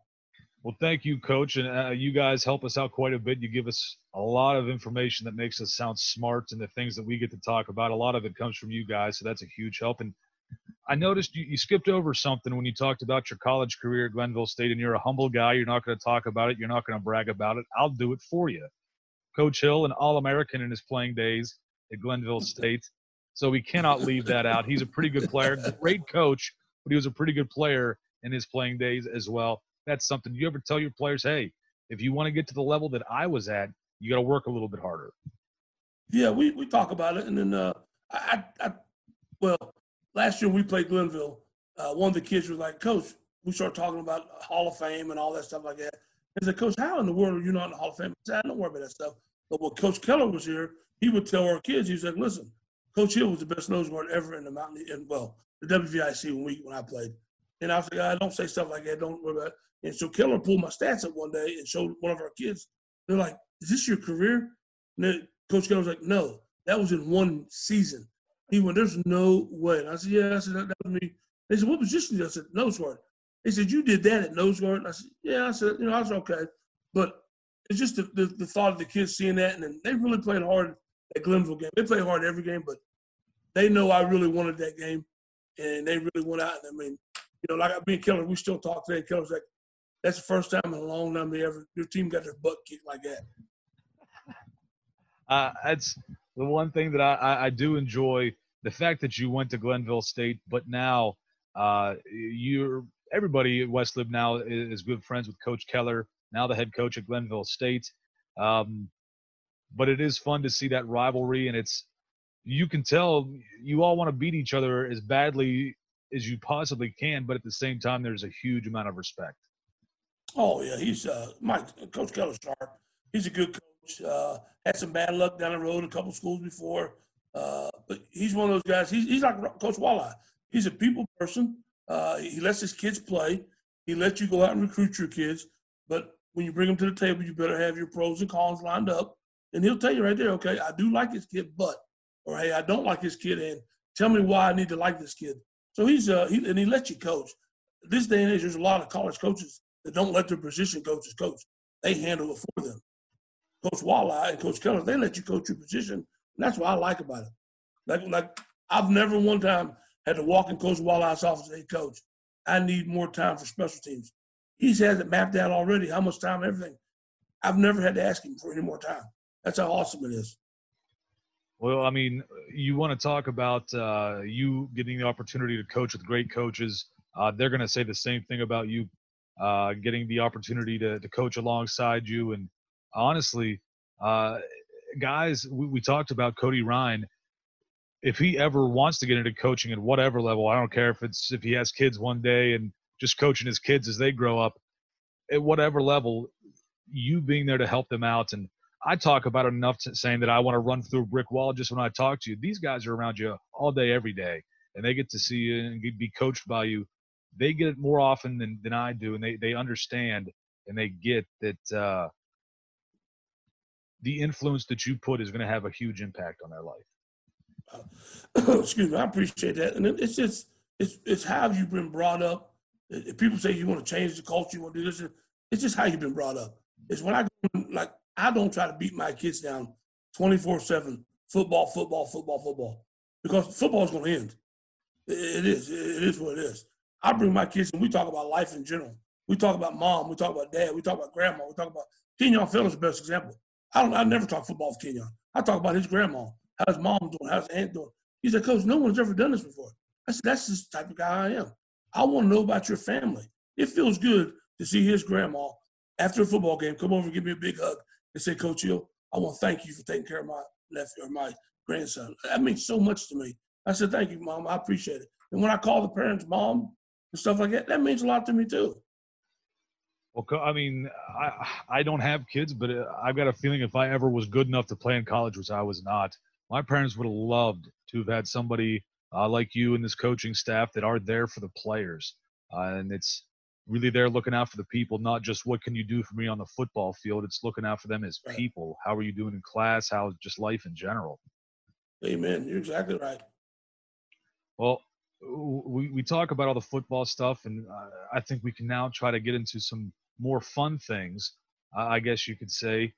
Well, thank you, Coach. And uh, you guys help us out quite a bit. You give us a lot of information that makes us sound smart, and the things that we get to talk about, a lot of it comes from you guys. So that's a huge help. And I noticed you, you skipped over something when you talked about your college career at Glenville State, and you're a humble guy. You're not going to talk about it. You're not going to brag about it. I'll do it for you. Coach Hill, an All-American in his playing days at Glenville State. So we cannot leave that out. He's a pretty good player, great coach, but he was a pretty good player in his playing days as well. That's something. You ever tell your players, hey, if you want to get to the level that I was at, you got to work a little bit harder? Yeah, we, we talk about it. And then, uh, I, I, well, last year we played Glenville. Uh, one of the kids was like, Coach, we start talking about Hall of Fame and all that stuff like that. I said, Coach, how in the world are you not in the Hall of Fame? I said, I don't worry about that stuff. But when Coach Keller was here, he would tell our kids, he said, listen, Coach Hill was the best nose guard ever in the mountain, and well, the W V I C when we when I played. And I was like, I don't say stuff like that, don't worry about it. And so Keller pulled my stats up one day and showed one of our kids. They're like, is this your career? And then Coach Keller was like, no, that was in one season. He went, there's no way. And I said, yeah, I said, that, that was me. They said, what position? I said, nose guard. He said, you did that at nose guard? And I said, yeah, I said, you know, I was okay. But it's just the, the, the thought of the kids seeing that, and then they really played hard at Glenville game. They play hard every game, but they know I really wanted that game, and they really went out. I mean, you know, like me and Keller, we still talk today. Keller's like, that's the first time in a long time they ever your team got their butt kicked like that. Uh, that's the one thing that I, I, I do enjoy, the fact that you went to Glenville State, but now uh, you're everybody at West Lib now is good friends with Coach Keller, now the head coach at Glenville State. Um, but it is fun to see that rivalry, and it's you can tell you all want to beat each other as badly as you possibly can, but at the same time, there's a huge amount of respect. Oh, yeah. He's uh, – Mike, Coach Keller's sharp. He's a good coach. Uh, had some bad luck down the road a couple schools before. Uh, but he's one of those guys. He's, he's like Coach Wallach. He's a people person. Uh, he lets his kids play. He lets you go out and recruit your kids. But when you bring them to the table, you better have your pros and cons lined up. And he'll tell you right there, okay, I do like this kid, but – or, hey, I don't like this kid, and tell me why I need to like this kid. So he's uh, – he, and he lets you coach. This day and age, there's a lot of college coaches that don't let their position coaches coach. They handle it for them. Coach Walleye and Coach Keller, they let you coach your position, and that's what I like about it. Like, like I've never one time had to walk in Coach Walleye's office and say, Coach, I need more time for special teams. He's had it mapped out already, how much time, everything. I've never had to ask him for any more time. That's how awesome it is. Well, I mean, you want to talk about uh, you getting the opportunity to coach with great coaches. Uh, they're going to say the same thing about you uh, getting the opportunity to, to coach alongside you. And honestly, uh, guys, we, we talked about Cody Ryan. If he ever wants to get into coaching at whatever level, I don't care if it's if he has kids one day and just coaching his kids as they grow up, at whatever level, you being there to help them out. And I talk about it enough to saying that I want to run through a brick wall just when I talk to you. These guys are around you all day, every day, and they get to see you and be coached by you. They get it more often than, than I do, and they, they understand and they get that uh, the influence that you put is going to have a huge impact on their life. Uh, excuse me, I appreciate that. And it's just it's, it's how you've been brought up. If people say you want to change the culture, you want to do this, it's just how you've been brought up. It's when I go, like, I don't try to beat my kids down twenty-four seven, football, football, football, football, because football is going to end. It is. It is what it is. I bring my kids, and we talk about life in general. We talk about mom. We talk about dad. We talk about grandma. We talk about – Kenyon Felder's the best example. I don't. I never talk football with Kenyon. I talk about his grandma, how's mom doing, how's aunt doing. He said, Coach, no one's ever done this before. I said, that's just the type of guy I am. I want to know about your family. It feels good to see his grandma after a football game come over and give me a big hug and say, Coach Hill, I want to thank you for taking care of my nephew or my grandson. That means so much to me. I said, thank you, Mom. I appreciate it. And when I call the parents Mom and stuff like that, that means a lot to me too. Well, I mean, I, I don't have kids, but I've got a feeling if I ever was good enough to play in college, which I was not, my parents would have loved to have had somebody uh, like you and this coaching staff that are there for the players. Uh, and it's really there looking out for the people, not just what can you do for me on the football field. It's looking out for them as people. How are you doing in class? How is just life in general? Amen. You're exactly right. Well, we, we talk about all the football stuff, and uh, I think we can now try to get into some more fun things, uh, I guess you could say.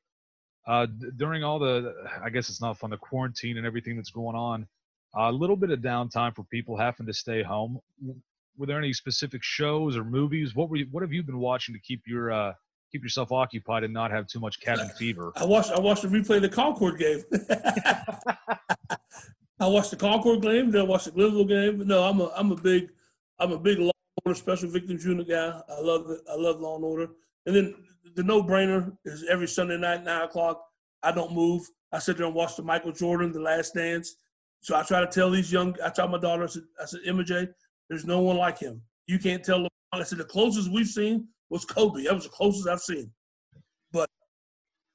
Uh, d- during all the, I guess it's not fun, the quarantine and everything that's going on, a uh, little bit of downtime for people having to stay home. Were there any specific shows or movies? What were you, what have you been watching to keep your uh, keep yourself occupied and not have too much cabin fever? I watched I watched the replay of the Concord game. I watched the Concord game, then I watched the Glenville game. No, I'm a I'm a big I'm a big Law and Order Special Victims Unit guy. I love it. I love Law and Order. And then the no-brainer is every Sunday night, nine o'clock. I don't move. I sit there and watch the Michael Jordan, The Last Dance. So I try to tell these young. I tell my daughter. I said, I said, Emma J, there's no one like him. You can't tell LeBron. I said the closest we've seen was Kobe. That was the closest I've seen. But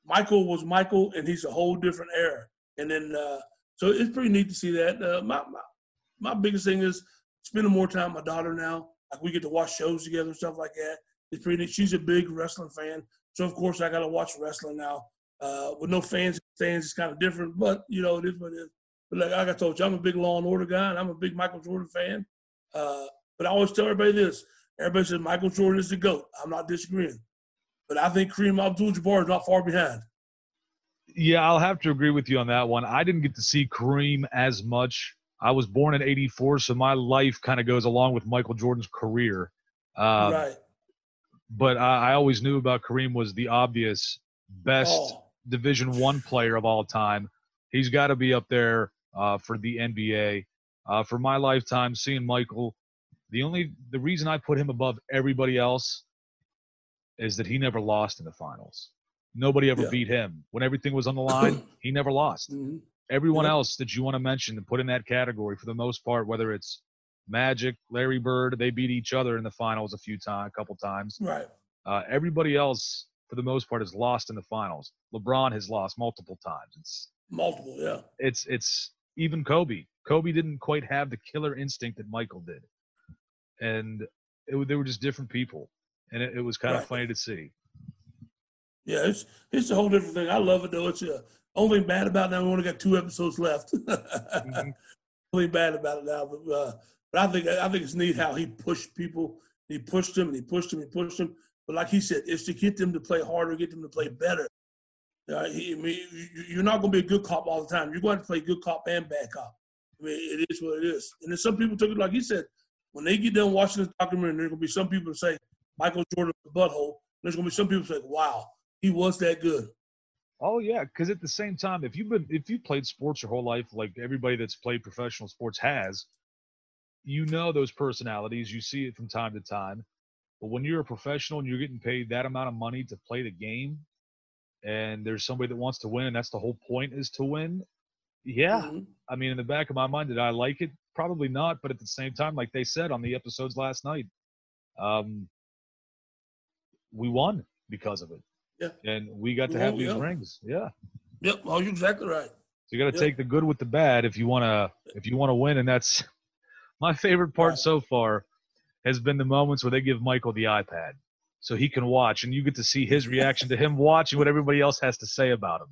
Michael was Michael, and he's a whole different era. And then. Uh, So it's pretty neat to see that. Uh, my, my my biggest thing is spending more time with my daughter now. Like we get to watch shows together and stuff like that. It's pretty neat. She's a big wrestling fan, so of course I got to watch wrestling now. Uh, with no fans, fans it's kind of different, but you know it is what it is. But like, like I told you, I'm a big Law and Order guy, and I'm a big Michael Jordan fan. Uh, but I always tell everybody this: everybody says Michael Jordan is the GOAT. I'm not disagreeing, but I think Kareem Abdul-Jabbar is not far behind. Yeah, I'll have to agree with you on that one. I didn't get to see Kareem as much. I was born in eighty-four, so my life kind of goes along with Michael Jordan's career. Um, right. But I, I always knew about Kareem was the obvious best oh. Division One player of all time. He's got to be up there uh, for the N B A. Uh, for my lifetime, seeing Michael, the only the reason I put him above everybody else is that he never lost in the finals. Nobody ever yeah. beat him. When everything was on the line, he never lost. Mm-hmm. Everyone yeah. else that you want to mention and put in that category, for the most part, whether it's Magic, Larry Bird, they beat each other in the finals a few times, a couple times. Right. Uh, everybody else, for the most part, has lost in the finals. LeBron has lost multiple times. It's multiple, yeah. It's it's even Kobe. Kobe didn't quite have the killer instinct that Michael did, and it, they were just different people, and it, it was kind right. of funny to see. Yeah, it's it's a whole different thing. I love it though. It's the only thing bad about it now. We only got two episodes left. mm-hmm. Only bad about it now, but uh, but I think I think it's neat how he pushed people. He pushed them and he pushed them and he pushed them. But like he said, it's to get them to play harder, get them to play better. Uh, he, I mean, you, you're not going to be a good cop all the time. You're going to play good cop and bad cop. I mean, it is what it is. And then some people took it like he said. When they get done watching this documentary, there's going to be some people who say Michael Jordan was a butthole. There's going to be some people who say, "Wow, he was that good." Oh yeah, because at the same time, if you've been if you played sports your whole life, like everybody that's played professional sports has, you know those personalities. You see it from time to time. But when you're a professional and you're getting paid that amount of money to play the game, and there's somebody that wants to win, and that's the whole point is to win. Yeah, mm-hmm. I mean, in the back of my mind, did I like it? Probably not. But at the same time, like they said on the episodes last night, um, we won because of it. Yeah. And we got to have these rings. Yeah. Yep. Oh, you're exactly right. So you got to take the good with the bad if you want to if you want to win. And that's my favorite part so far has been the moments where they give Michael the iPad so he can watch, and you get to see his reaction to him watching what everybody else has to say about him.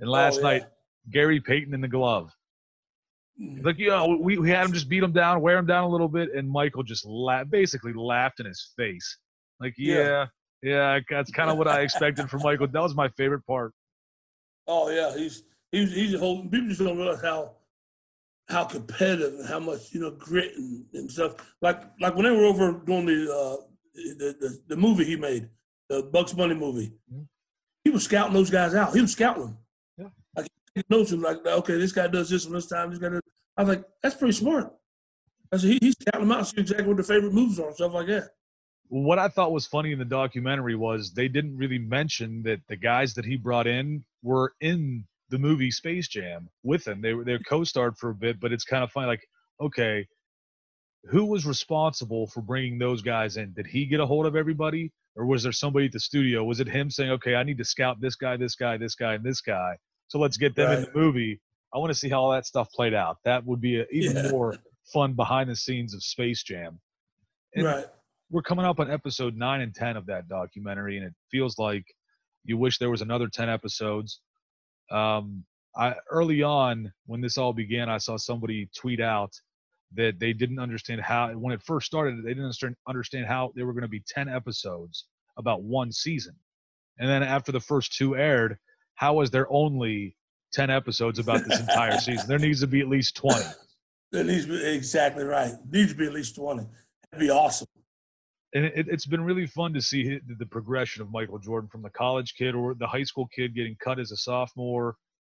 And last oh, yeah. night, Gary Payton in the glove. Like, you know, we, we had him just beat him down, wear him down a little bit, and Michael just la- basically laughed in his face. Like, yeah. yeah. Yeah, that's kind of what I expected from Michael. That was my favorite part. Oh yeah, he's he's he's a whole. People just don't realize how how competitive and how much you know grit and, and stuff. Like like when they were over doing the uh, the, the the movie he made, the Bugs Bunny movie, mm-hmm. he was scouting those guys out. He was scouting them. Yeah, like these notions like, okay, this guy does this on this time, this guy does. I was like, that's pretty smart. I said, he, he's counting them out, see exactly what their favorite moves are, stuff like that. What I thought was funny in the documentary was they didn't really mention that the guys that he brought in were in the movie Space Jam with him. They were they co-starred for a bit, but it's kind of funny. Like, okay, who was responsible for bringing those guys in? Did he get a hold of everybody, or was there somebody at the studio? Was it him saying, okay, I need to scout this guy, this guy, this guy, and this guy, so let's get them right in the movie? I want to see how all that stuff played out. That would be a, even yeah. more fun behind the scenes of Space Jam. And right. We're coming up on episode nine and ten of that documentary, and it feels like you wish there was another ten episodes. Um, I early on when this all began, I saw somebody tweet out that they didn't understand how, when it first started, they didn't understand how there were going to be ten episodes about one season. And then after the first two aired, how was there only ten episodes about this entire season? There needs to be at least twenty. There needs to be, exactly right. There needs to be at least twenty. That'd be awesome. And it, it's been really fun to see the progression of Michael Jordan from the college kid or the high school kid getting cut as a sophomore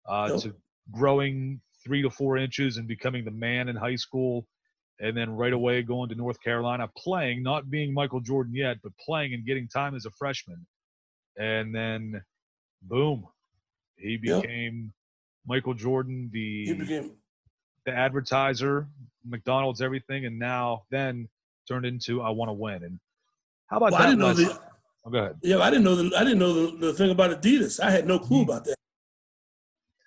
uh, nope. to growing three to four inches and becoming the man in high school, and then right away going to North Carolina, playing, not being Michael Jordan yet, but playing and getting time as a freshman. And then, boom, he became yep. Michael Jordan, the, he became- the advertiser, McDonald's, everything, and now then turned into I want to win. And how about well, that? I didn't know the, oh, go ahead. Yeah, I didn't know the I didn't know the, the thing about Adidas. I had no clue mm-hmm. about that.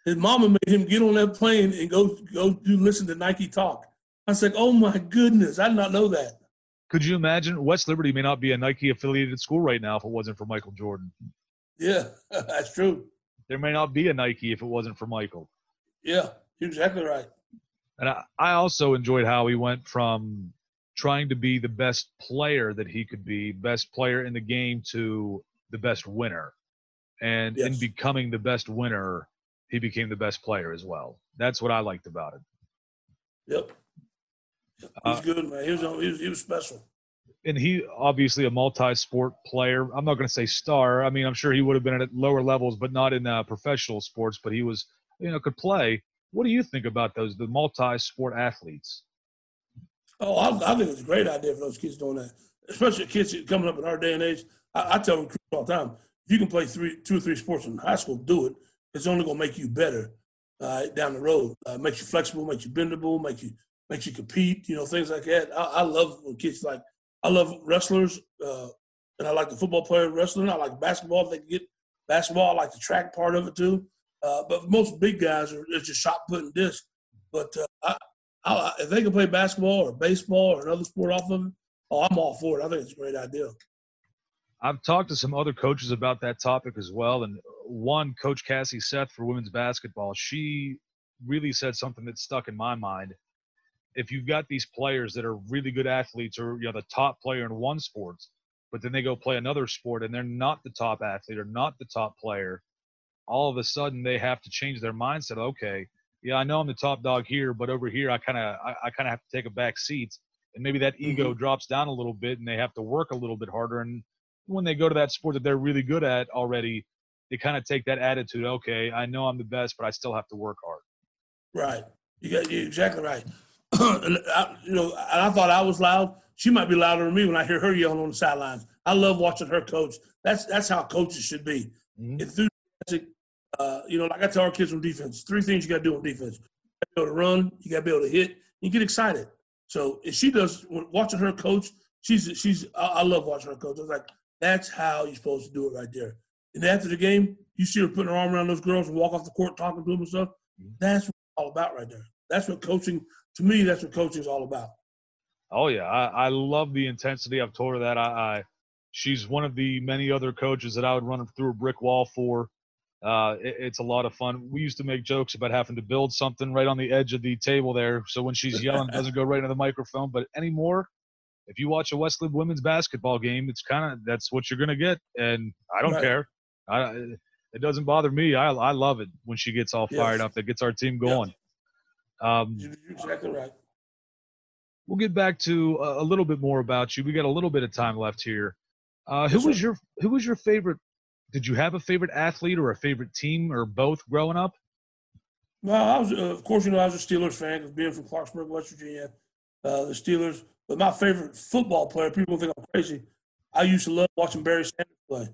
His mama made him get on that plane and go go do listen to Nike talk. I was like, oh my goodness, I did not know that. Could you imagine? West Liberty may not be a Nike affiliated school right now if it wasn't for Michael Jordan. Yeah, that's true. There may not be a Nike if it wasn't for Michael. Yeah, you're exactly right. And I, I also enjoyed how he went from trying to be the best player that he could be, best player in the game, to the best winner. And yes. in becoming the best winner, he became the best player as well. That's what I liked about it. Yep. He's uh, good, man. He was, he was, he was special. And he, obviously, a multi-sport player. I'm not going to say star. I mean, I'm sure he would have been at lower levels, but not in uh, professional sports. But he was, you know, could play. What do you think about those, the multi-sport athletes? Oh, I, I think it's a great idea for those kids doing that, especially kids coming up in our day and age. I, I tell them all the time, if you can play three, two or three sports in high school, do it. It's only going to make you better uh, down the road. Uh, makes you flexible, makes you bendable, makes you makes you compete, you know, things like that. I, I love when kids like – I love wrestlers, uh, and I like the football player wrestling. I like basketball. If they can get basketball, I like the track part of it too. Uh, but most big guys are it's just shot put and disc. But uh, I – I, if they can play basketball or baseball or another sport off of it, oh, I'm all for it. I think it's a great idea. I've talked to some other coaches about that topic as well. And one, Coach Cassie Seth for women's basketball, she really said something that stuck in my mind. If you've got these players that are really good athletes or, you know, the top player in one sport, but then they go play another sport and they're not the top athlete or not the top player, all of a sudden they have to change their mindset. Okay, yeah, I know I'm the top dog here, but over here I kind of I, I kind of have to take a back seat, and maybe that ego mm-hmm. drops down a little bit, and they have to work a little bit harder. And when they go to that sport that they're really good at already, they kind of take that attitude. Okay, I know I'm the best, but I still have to work hard. Right, you got you're exactly right. And I, you know, I thought I was loud. She might be louder than me when I hear her yelling on the sidelines. I love watching her coach. That's that's how coaches should be. Mm-hmm. Enthusiastic. Uh, you know, like I tell our kids on defense, three things you got to do on defense. You got to be able to run, you got to be able to hit, you get excited. So if she does, watching her coach, she's – she's. I love watching her coach. I was like, that's how you're supposed to do it right there. And after the game, you see her putting her arm around those girls and walk off the court talking to them and stuff. That's what it's all about right there. That's what coaching – to me, that's what coaching is all about. Oh, yeah. I, I love the intensity. I've told her that. I, I she's one of the many other coaches that I would run through a brick wall for. Uh, it, it's a lot of fun. We used to make jokes about having to build something right on the edge of the table there, so when she's yelling, it doesn't go right into the microphone. But anymore, if you watch a West Liberty women's basketball game, it's kind of that's what you're gonna get, and I don't right. care. I, it doesn't bother me. I I love it when she gets all yes. fired up. That gets our team going. Yep. Um, you're exactly right. We'll get back to a, a little bit more about you. We got a little bit of time left here. Uh, who yes, was sir. your who was your favorite? Did you have a favorite athlete or a favorite team or both growing up? Well, I was, uh, of course, you know, I was a Steelers fan because being from Clarksburg, West Virginia, uh, the Steelers. But my favorite football player, people think I'm crazy, I used to love watching Barry Sanders play.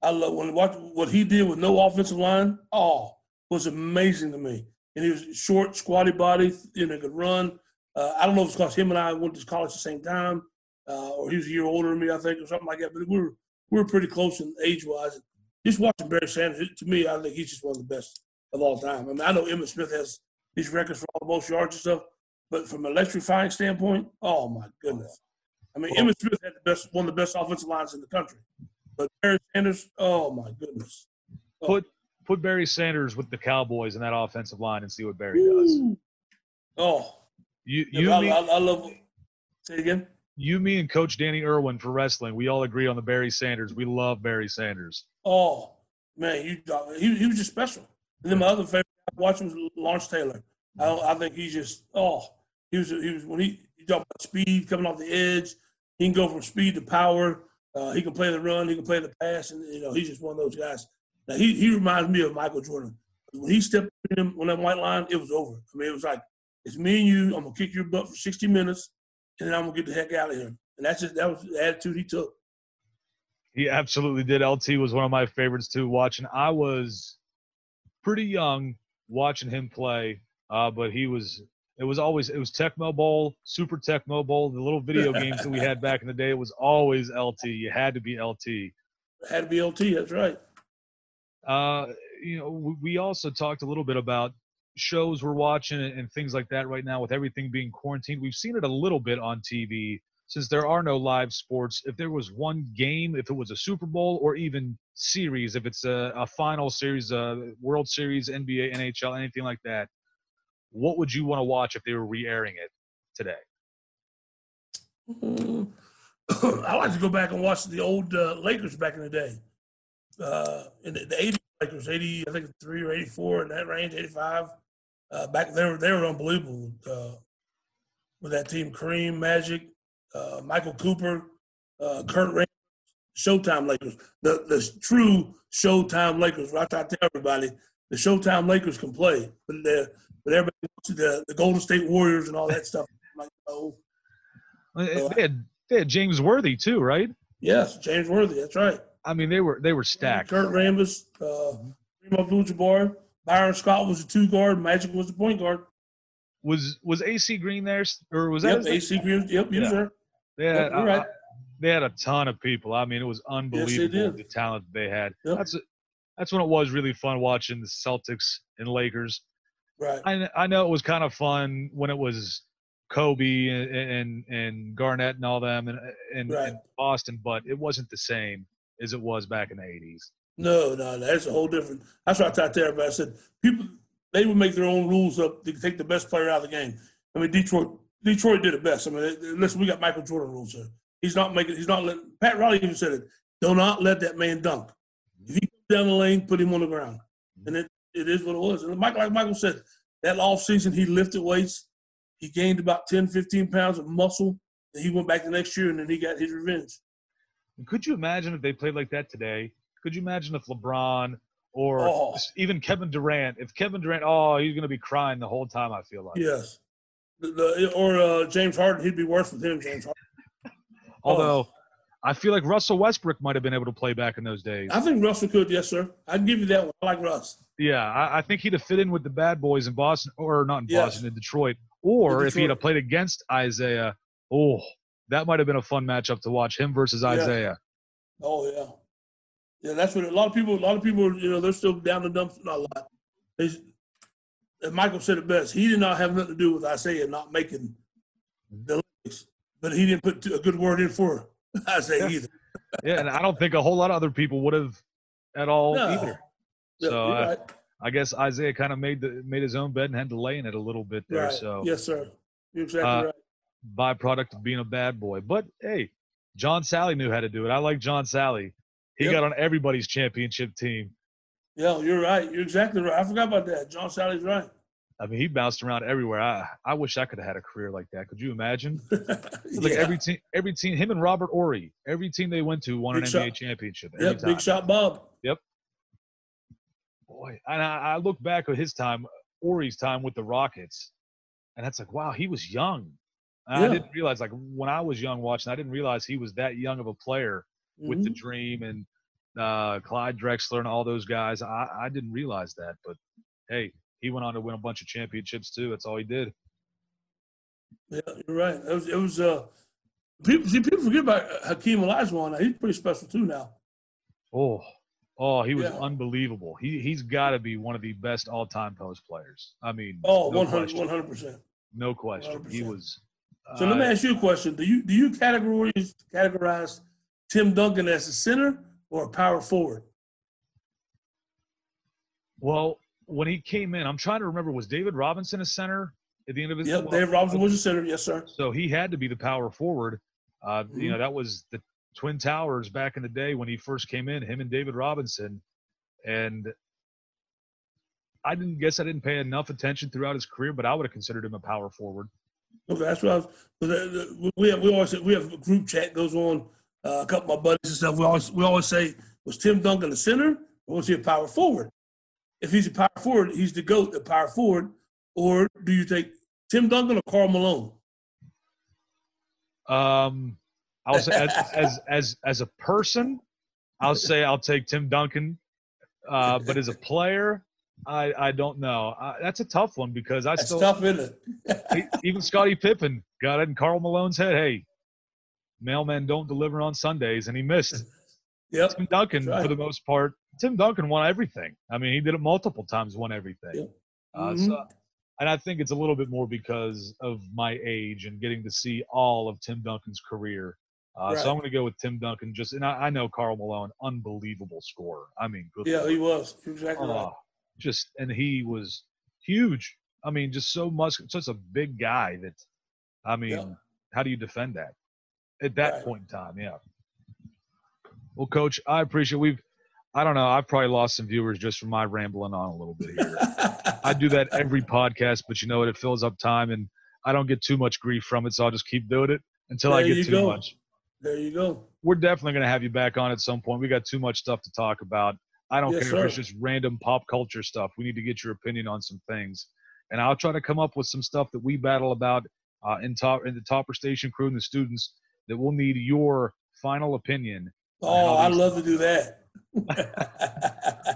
I love when watch, what he did with no offensive line. Oh, was amazing to me. And he was short, squatty body, you know, could run. Uh, I don't know if it's because him and I went to college at the same time, uh, or he was a year older than me, I think, or something like that. But we were we were pretty close in age wise. Just watching Barry Sanders, to me, I think he's just one of the best of all time. I mean, I know Emmitt Smith has these records for all the most yards and stuff, but from an electrifying standpoint, oh my goodness! I mean, Emmitt Smith had the best, one of the best offensive lines in the country. But Barry Sanders, oh my goodness! Oh. Put put Barry Sanders with the Cowboys in that offensive line and see what Barry does. Oh, you you I, mean, I, I love. Say it again. You, me, and Coach Danny Irwin for wrestling, we all agree on the Barry Sanders. We love Barry Sanders. Oh man, you he he was just special. And then my other favorite I watched was Lawrence Taylor. I I think he's just oh he was he was when he you talk about speed coming off the edge. He can go from speed to power. Uh, he can play the run. He can play the pass. And, you know, he's just one of those guys. Now, he, he reminds me of Michael Jordan. When he stepped in him on that white line, it was over. I mean, it was like, it's me and you. I'm going to kick your butt for sixty minutes, and then I'm going to get the heck out of here. And that's just that was the attitude he took. He absolutely did. L T was one of my favorites, too, watching. I was pretty young watching him play, uh, but he was – It was always it was Tecmo Bowl, Super Tecmo Bowl, the little video games that we had back in the day. It was always L T. You had to be L T. It had to be L T. That's right. Uh, you know, we also talked a little bit about shows we're watching and things like that right now. With everything being quarantined, we've seen it a little bit on T V since there are no live sports. If there was one game, if it was a Super Bowl or even series, if it's a, a final series, a World Series, N B A, N H L, anything like that. What would you want to watch if they were re-airing it today? I like to go back and watch the old uh, Lakers back in the day. Uh, in the, the eighties Lakers, eighty, I think three or eighty-four in that range, eighty-five. Uh, back they were they were unbelievable uh, with that team: Kareem, Magic, uh, Michael Cooper, uh, Kurt Rambis, Showtime Lakers. The the true Showtime Lakers. What I try to tell everybody, the Showtime Lakers can play, but they're But everybody went to the, the Golden State Warriors and all that stuff. Like, oh. they, had, they had James Worthy too, right? Yes, James Worthy. That's right. I mean, they were they were stacked. Kurt Rambis, Kareem Abdul-Jabbar, Byron Scott was the two guard, Magic was the point guard. Was was A C Green there, or was that? Yep, A C Green. Yep, yeah. Sir. Yeah, yep, you're right. I, they had a ton of people. I mean, it was unbelievable yes, the talent they had. Yep. That's a, that's when it was really fun watching the Celtics and Lakers. Right. I, I know it was kind of fun when it was Kobe and and, and Garnett and all them and, and, right. and Boston, but it wasn't the same as it was back in the eighties. No, no, that's a whole different. That's what I tried to tell everybody. I said people they would make their own rules up to take the best player out of the game. I mean, Detroit Detroit did the best. I mean, listen, we got Michael Jordan rules here. He's not making. He's not letting. Pat Riley even said it. Do not let that man dunk. If he comes down the lane, put him on the ground, and it. It is what it was. And Mike, like Michael said, that offseason he lifted weights. He gained about ten, fifteen pounds of muscle. And he went back the next year, and then he got his revenge. Could you imagine if they played like that today? Could you imagine if LeBron or oh. even Kevin Durant, if Kevin Durant, oh, he's going to be crying the whole time, I feel like. Yes. The, the, or uh, James Harden, he'd be worse with him, James Harden. Although oh. I feel like Russell Westbrook might have been able to play back in those days. I think Russell could, yes, sir. I can give you that one. I like Russ. Yeah, I, I think he'd have fit in with the bad boys in Boston, or not in yes. Boston, in Detroit. Or in Detroit. If he'd have played against Isaiah, oh, that might have been a fun matchup to watch, him versus Isaiah. Yeah. Oh, yeah. Yeah, that's what a lot of people, a lot of people, you know, they're still down the dumps. Not a lot. It's, and Michael said it best. He did not have nothing to do with Isaiah not making the Olympics, but he didn't put a good word in for her. I say yeah. either. yeah, and I don't think a whole lot of other people would have at all no. either. So yeah, I, right. I guess Isaiah kind of made the made his own bed and had to lay in it a little bit there. Right. So yes, sir, you're exactly uh, right. Byproduct of being a bad boy, but hey, John Sally knew how to do it. I like John Sally. He yep. got on everybody's championship team. Yeah, you're right. You're exactly right. I forgot about that. John Sally's right. I mean, he bounced around everywhere. I, I wish I could have had a career like that. Could you imagine? Like yeah. every team, every team, him and Robert Ory, every team they went to won big an shot. N B A championship. Yep, time. Big shot Bob. Yep. boy. And I, I look back at his time, Ori's time with the Rockets, and that's like, wow, he was young. Yeah. I didn't realize, like, when I was young watching, I didn't realize he was that young of a player mm-hmm. with the Dream and uh, Clyde Drexler and all those guys. I, I didn't realize that. But, hey, he went on to win a bunch of championships too. That's all he did. Yeah, you're right. It was, it was uh, people, see, people forget about Hakeem Olajuwon. He's pretty special too now. Oh, oh, he was yeah. unbelievable. He, he's got to be one of the best all-time post players. I mean, oh, no one hundred percent. Question. No question. one hundred percent. He was. So let me ask you a question. Do you do you categorize categorize Tim Duncan as a center or a power forward? Well, when he came in, I'm trying to remember, was David Robinson a center at the end of his? Yeah, well, David Robinson was a center, yes, sir. So he had to be the power forward. Uh, mm-hmm. You know, that was the Twin Towers back in the day when he first came in, him and David Robinson. And I didn't guess I didn't pay enough attention throughout his career, but I would have considered him a power forward. Okay, that's what I was. We have, we always we have a group chat goes on. Uh, a couple of my buddies and stuff. We always we always say, was Tim Duncan a center or was he a power forward? If he's a power forward, he's the GOAT, the power forward. Or do you take Tim Duncan or Karl Malone? Um, I'll say as, as as as a person, I'll say I'll take Tim Duncan. Uh, but as a player, I, I don't know. I, that's a tough one because I that's still – tough, isn't it? Even Scottie Pippen got it in Karl Malone's head. Hey, mailmen don't deliver on Sundays, and he missed. Yep. Tim Duncan, right. for the most part, Tim Duncan won everything. I mean, he did it multiple times, won everything. Yep. Uh, mm-hmm. so, and I think it's a little bit more because of my age and getting to see all of Tim Duncan's career. Uh, right. So I'm going to go with Tim Duncan. Just And I, I know Karl Malone, unbelievable scorer. I mean, good Yeah, Lord. He was. Exactly uh, right. Just and he was huge. I mean, just so much, such a big guy that, I mean, yeah. how do you defend that at that right. point in time? Yeah. Well, Coach, I appreciate we've. I don't know. I've probably lost some viewers just from my rambling on a little bit here. I do that every podcast, but you know what? It fills up time, and I don't get too much grief from it, so I'll just keep doing it until there I get too go. much. There you go. We're definitely going to have you back on at some point. We got too much stuff to talk about. I don't yes, care sir. if it's just random pop culture stuff. We need to get your opinion on some things. And I'll try to come up with some stuff that we battle about uh, in, top, in the Topper Station crew and the students that we'll need your final opinion. Oh, I'd love to do that.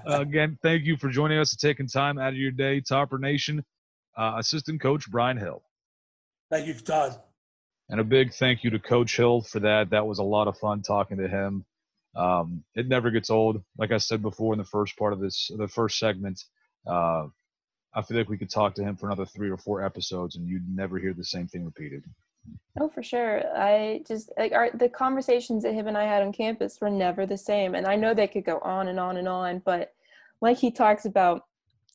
Again, thank you for joining us and taking time out of your day, Topper Nation. Uh, Assistant Coach Brian Hill. Thank you, Todd. And a big thank you to Coach Hill for that. That was a lot of fun talking to him. Um, it never gets old. Like I said before in the first part of this, the first segment, uh, I feel like we could talk to him for another three or four episodes and you'd never hear the same thing repeated. Oh, for sure. I just like our, the conversations that him and I had on campus were never the same. And I know they could go on and on and on, but like he talks about,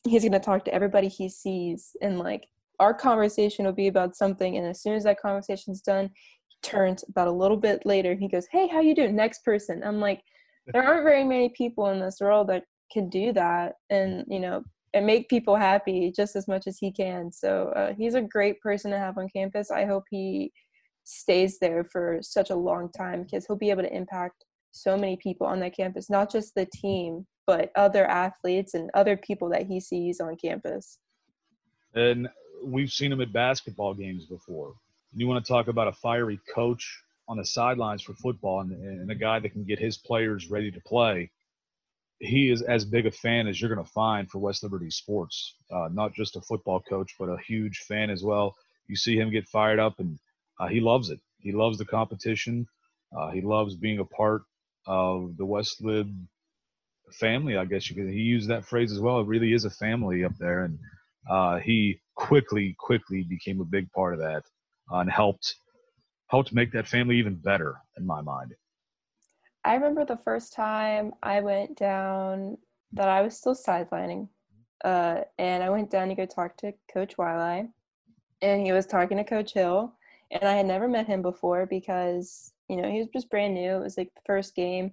he's going to talk to everybody he sees. And like our conversation will be about something. And as soon as that conversation's done, turns about a little bit later, he goes, "Hey, how you doing?" Next person. I'm like, there aren't very many people in this world that can do that, and you know, and make people happy just as much as he can. So uh, he's a great person to have on campus. I hope he stays there for such a long time because he'll be able to impact so many people on that campus, not just the team, but other athletes and other people that he sees on campus. And we've seen him at basketball games before. You want to talk about a fiery coach on the sidelines for football and, and a guy that can get his players ready to play. He is as big a fan as you're going to find for West Liberty sports, uh, not just a football coach, but a huge fan as well. You see him get fired up, and uh, he loves it. He loves the competition. Uh, he loves being a part of the West Lib family, I guess you could. He used that phrase as well. It really is a family up there, and uh, he quickly, quickly became a big part of that. And helped helped make that family even better in my mind. I remember the first time I went down that I was still sidelining, uh, and I went down to go talk to Coach Wiley, and he was talking to Coach Hill, and I had never met him before because you know he was just brand new. It was like the first game,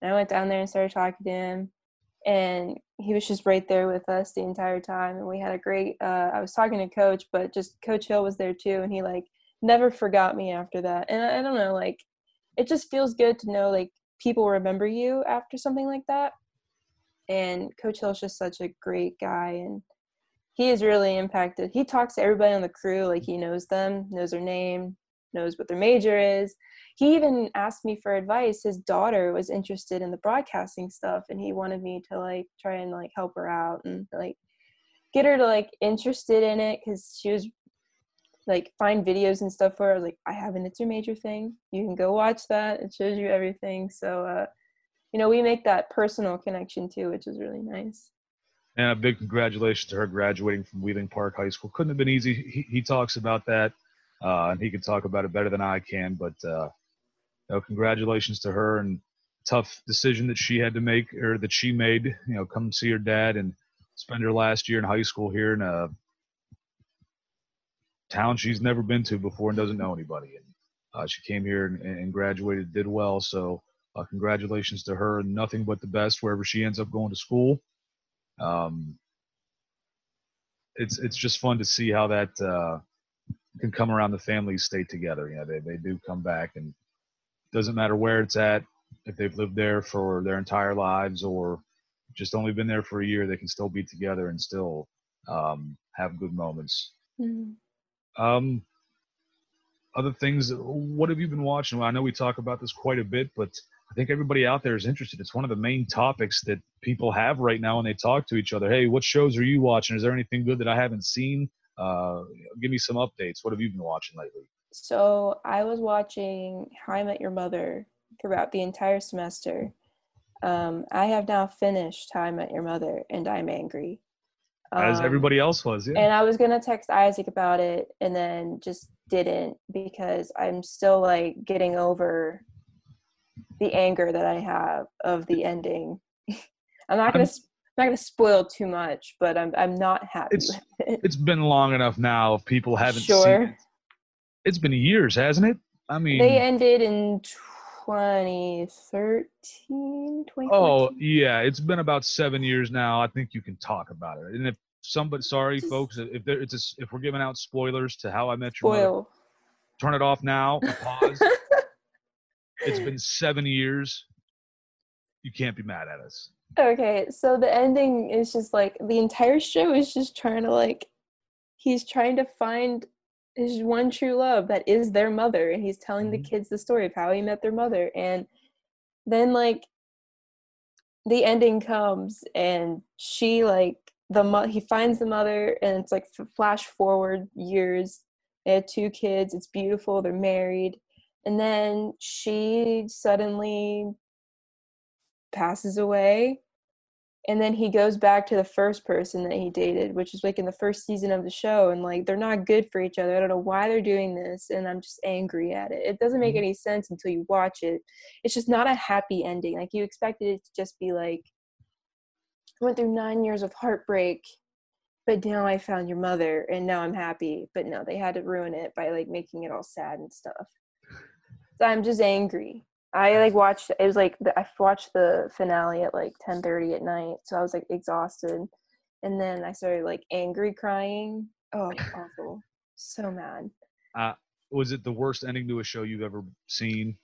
and I went down there and started talking to him, and he was just right there with us the entire time. And we had a great, uh, I was talking to Coach, but just Coach Hill was there too. And he like never forgot me after that. And I, I don't know, like, it just feels good to know, like people remember you after something like that. And Coach Hill's just such a great guy, and he is really impacted. He talks to everybody on the crew like he knows them, knows their name, knows what their major is. He even asked me for advice. His daughter was interested in the broadcasting stuff, and he wanted me to like try and like help her out and like get her to like interested in it, because she was like find videos and stuff for her. I was like, I have an It's Your Major thing. You can go watch that. It shows you everything. So, uh, you know, we make that personal connection too, which is really nice. And a big congratulations to her graduating from Wheeling Park High School. Couldn't have been easy. He, he talks about that, uh, and he can talk about it better than I can. But, uh, you know, congratulations to her, and tough decision that she had to make, or that she made, you know, come see her dad and spend her last year in high school here in a town she's never been to before and doesn't know anybody. And uh, she came here and, and graduated, did well. So uh, congratulations to her, and nothing but the best wherever she ends up going to school. Um, it's it's just fun to see how that uh, can come around. The families stay together. You know, they they do come back, and it doesn't matter where it's at. If they've lived there for their entire lives or just only been there for a year, they can still be together and still um, have good moments. Mm-hmm. Um, other things, what have you been watching? Well, I know we talk about this quite a bit, but I think everybody out there is interested. It's one of the main topics that people have right now when they talk to each other. Hey, what shows are you watching? Is there anything good that I haven't seen? Uh, give me some updates. What have you been watching lately? So I was watching How I Met Your Mother throughout the entire semester. Um, I have now finished How I Met Your Mother, and I'm angry. Um, As everybody else was, yeah. And I was going to text Isaac about it and then just didn't, because I'm still, like, getting over – the anger that I have of the ending. I'm not gonna I'm, I'm not gonna spoil too much, but I'm I'm not happy it's, with it. It's been long enough now. If people haven't sure. seen it. It's been years, hasn't it? I mean, they ended in twenty thirteen, twenty fourteen. Oh yeah, it's been about seven years now. I think you can talk about it. And if somebody, sorry Just, folks, if there it's a, if we're giving out spoilers to How I Met Your Mother, turn it off now. Pause. It's been seven years. You can't be mad at us. Okay, so the ending is just like the entire show is just trying to like, he's trying to find his one true love that is their mother, and he's telling mm-hmm. the kids the story of how he met their mother, and then like the ending comes, and she like the mo- he finds the mother, and it's like flash forward years. They had two kids. It's beautiful. They're married. And then she suddenly passes away, and then he goes back to the first person that he dated, which is like in the first season of the show, and like they're not good for each other. I don't know why they're doing this, and I'm just angry at it. It doesn't make any sense until you watch it. It's just not a happy ending. Like you expected it to just be like, I went through nine years of heartbreak, but now I found your mother, and now I'm happy. But no, they had to ruin it by like making it all sad and stuff. I'm just angry. I like watched it was like the, I watched the finale at like ten thirty at night, so I was like exhausted, and then I started like angry crying. Oh, awful. So mad. Uh, was it the worst ending to a show you've ever seen?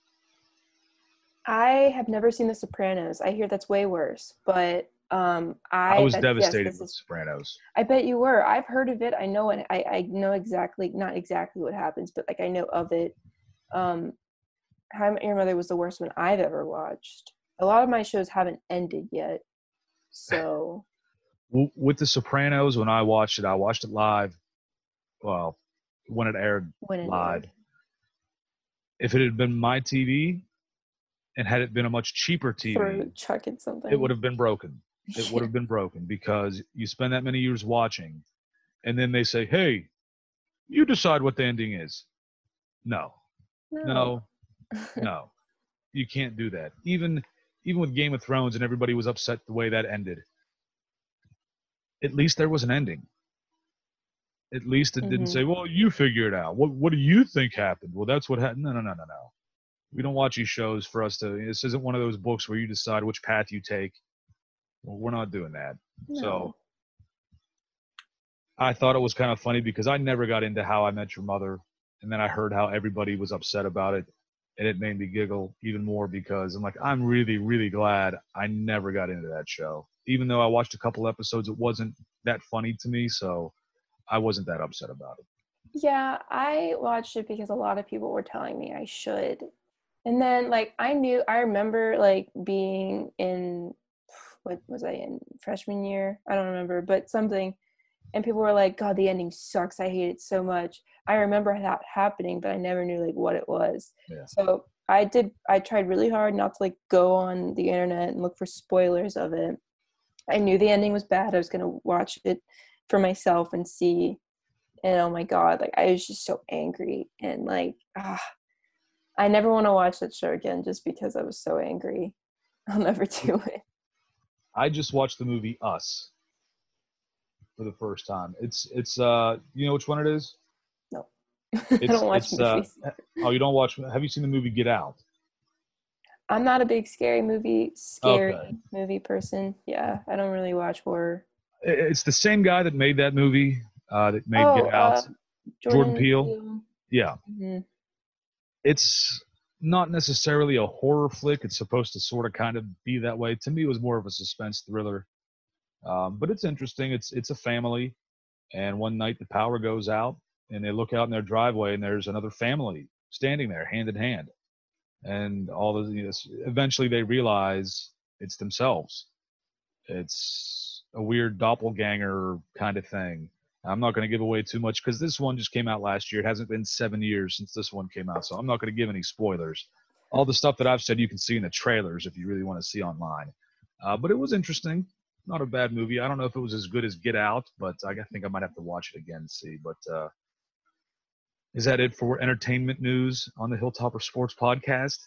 I have never seen The Sopranos. I hear that's way worse, but um, I, I was bet, devastated yes, with is, Sopranos. I bet you were. I've heard of it. I know it. I I know exactly not exactly what happens, but like I know of it. Um, How I Met Your Mother was the worst one I've ever watched. A lot of my shows haven't ended yet, so. With The Sopranos, when I watched it, I watched it live. Well, when it aired when it live. Aired. If it had been my T V, and had it been a much cheaper T V, chucking something, it would have been broken. It would have been broken, because you spend that many years watching, and then they say, "Hey, you decide what the ending is." No. No. No. No, you can't do that. Even even with Game of Thrones, and everybody was upset the way that ended. At least there was an ending. At least it mm-hmm. didn't say, well, you figure it out. What what do you think happened? Well, that's what happened. No, no, no, no, no. We don't watch these shows for us to – this isn't one of those books where you decide which path you take. Well, we're not doing that. No. So I thought it was kind of funny, because I never got into How I Met Your Mother, and then I heard how everybody was upset about it. And it made me giggle even more, because I'm like, I'm really, really glad I never got into that show. even though I watched a couple episodes, it wasn't that funny to me, so I wasn't that upset about it. Yeah, I watched it because a lot of people were telling me I should. And then, like, I knew, I remember, like, being in, what was I in, freshman year? I don't remember, but something. And people were like, God, the ending sucks. I hate it so much. I remember that happening, but I never knew, like, what it was. Yeah. So I did, I tried really hard not to, like, go on the internet and look for spoilers of it. I knew the ending was bad. I was going to watch it for myself and see. And oh my God, like, I was just so angry. And, like, ah, I never want to watch that show again just because I was so angry. I'll never do it. I just watched the movie Us for the first time. It's, it's, uh, you know which one it is? No. It's, I don't watch movies. Uh, oh, you don't watch, have you seen the movie Get Out? I'm not a big scary movie, scary okay. movie person. Yeah. I don't really watch horror. It's the same guy that made that movie. Uh, that made oh, Get Out, uh, Jordan, Jordan Peele. Peele. Yeah. Mm-hmm. It's not necessarily a horror flick. It's supposed to sort of kind of be that way. To me, it was more of a suspense thriller. Um, but it's interesting. It's it's a family, and one night the power goes out, and they look out in their driveway, and there's another family standing there, hand in hand. And all of this, eventually they realize it's themselves. It's a weird doppelganger kind of thing. I'm not going to give away too much because this one just came out last year. It hasn't been seven years since this one came out, so I'm not going to give any spoilers. All the stuff that I've said you can see in the trailers if you really want to see online. Uh, but it was interesting. Not a bad movie. I don't know if it was as good as Get Out, but I think I might have to watch it again and see. But uh, is that it for entertainment news on the Hilltopper Sports Podcast?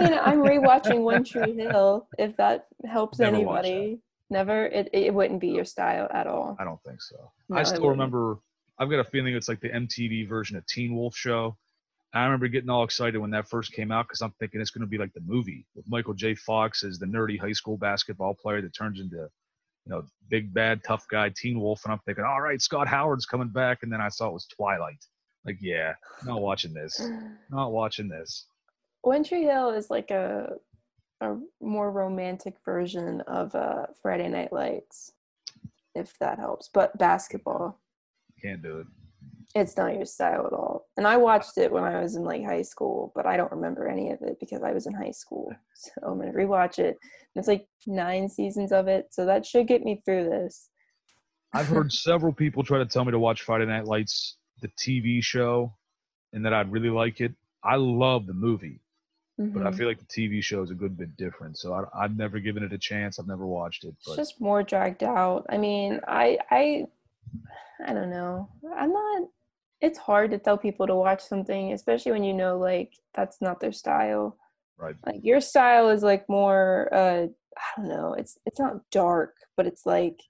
You know, I'm rewatching One Tree Hill, if that helps Never anybody. Never, it it wouldn't be your style at all. I don't think so. No, I still remember, I've got a feeling it's like the M T V version of Teen Wolf Show. I remember getting all excited when that first came out because I'm thinking it's going to be like the movie with Michael J. Fox as the nerdy high school basketball player that turns into, you know, big, bad, tough guy Teen Wolf. And I'm thinking, all right, Scott Howard's coming back. And then I saw it was Twilight. Like, yeah, not watching this. Not watching this. One Tree Hill is like a... a more romantic version of uh, Friday Night Lights, if that helps. But basketball. Can't do it. It's not your style at all. And I watched it when I was in, like, high school, but I don't remember any of it because I was in high school. So I'm going to rewatch it. It's like nine seasons of it, so that should get me through this. I've heard several people try to tell me to watch Friday Night Lights, the T V show, and that I'd really like it. I love the movie. Mm-hmm. But I feel like the T V show is a good bit different. So I, I've never given it a chance. I've never watched it. But. It's just more dragged out. I mean, I, I, I don't know. I'm not, it's hard to tell people to watch something, especially when you know, like, that's not their style. Right. Like, your style is, like, more, uh, I don't know. It's, it's not dark, but it's like,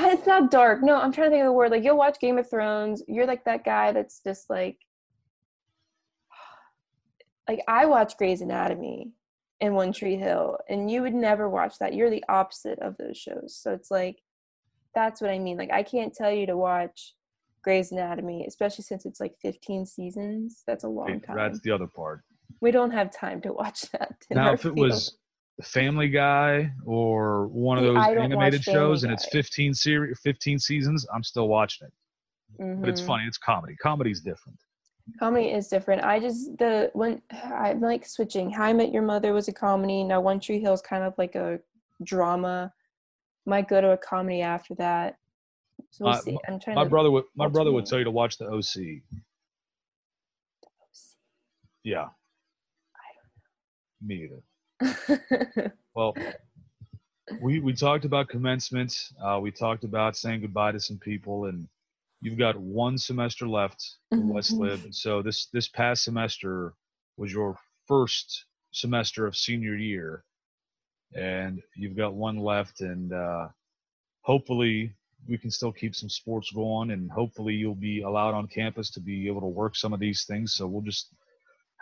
it's not dark. No, I'm trying to think of the word. Like, you'll watch Game of Thrones. You're like that guy that's just like, like, I watch Grey's Anatomy and One Tree Hill, and you would never watch that. You're the opposite of those shows. So it's like, that's what I mean. Like, I can't tell you to watch Grey's Anatomy, especially since it's like fifteen seasons. That's a long time. That's the other part. We don't have time to watch that. Now, if it field. was Family Guy or one of those animated shows Guy. and it's fifteen, ser- fifteen seasons, I'm still watching it. Mm-hmm. But it's funny. It's comedy. Comedy's different. Comedy is different. I just, the when I'm like switching. How I Met Your Mother was a comedy. Now One Tree Hill is kind of like a drama. Might go to a comedy after that. So we'll uh, see. I'm trying. My to brother would. My brother would tell you to watch the O C. The O C. Yeah. I don't know. Me either. Well, we we talked about commencement. Uh, we talked about saying goodbye to some people and. You've got one semester left at West Lib. So this, this past semester was your first semester of senior year, and you've got one left. And uh, hopefully we can still keep some sports going, and hopefully you'll be allowed on campus to be able to work some of these things. So we'll just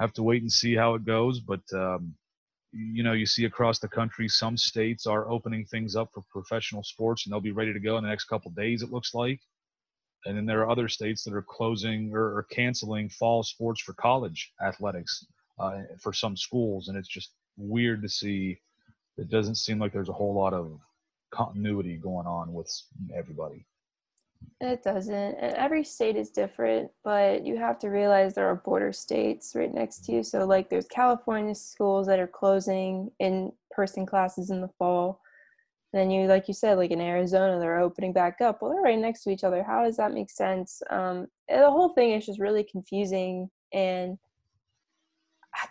have to wait and see how it goes. But, um, you know, you see across the country, some states are opening things up for professional sports, and they'll be ready to go in the next couple of days, it looks like. And then there are other states that are closing or, or canceling fall sports for college athletics uh, for some schools. And it's just weird to see it doesn't seem like there's a whole lot of continuity going on with everybody. It doesn't. And every state is different, but you have to realize there are border states right next to you. So, like, there's California schools that are closing in-person classes in the fall. Then you, like you said, like in Arizona, they're opening back up. Well, they're right next to each other. How does that make sense? Um, the whole thing is just really confusing. And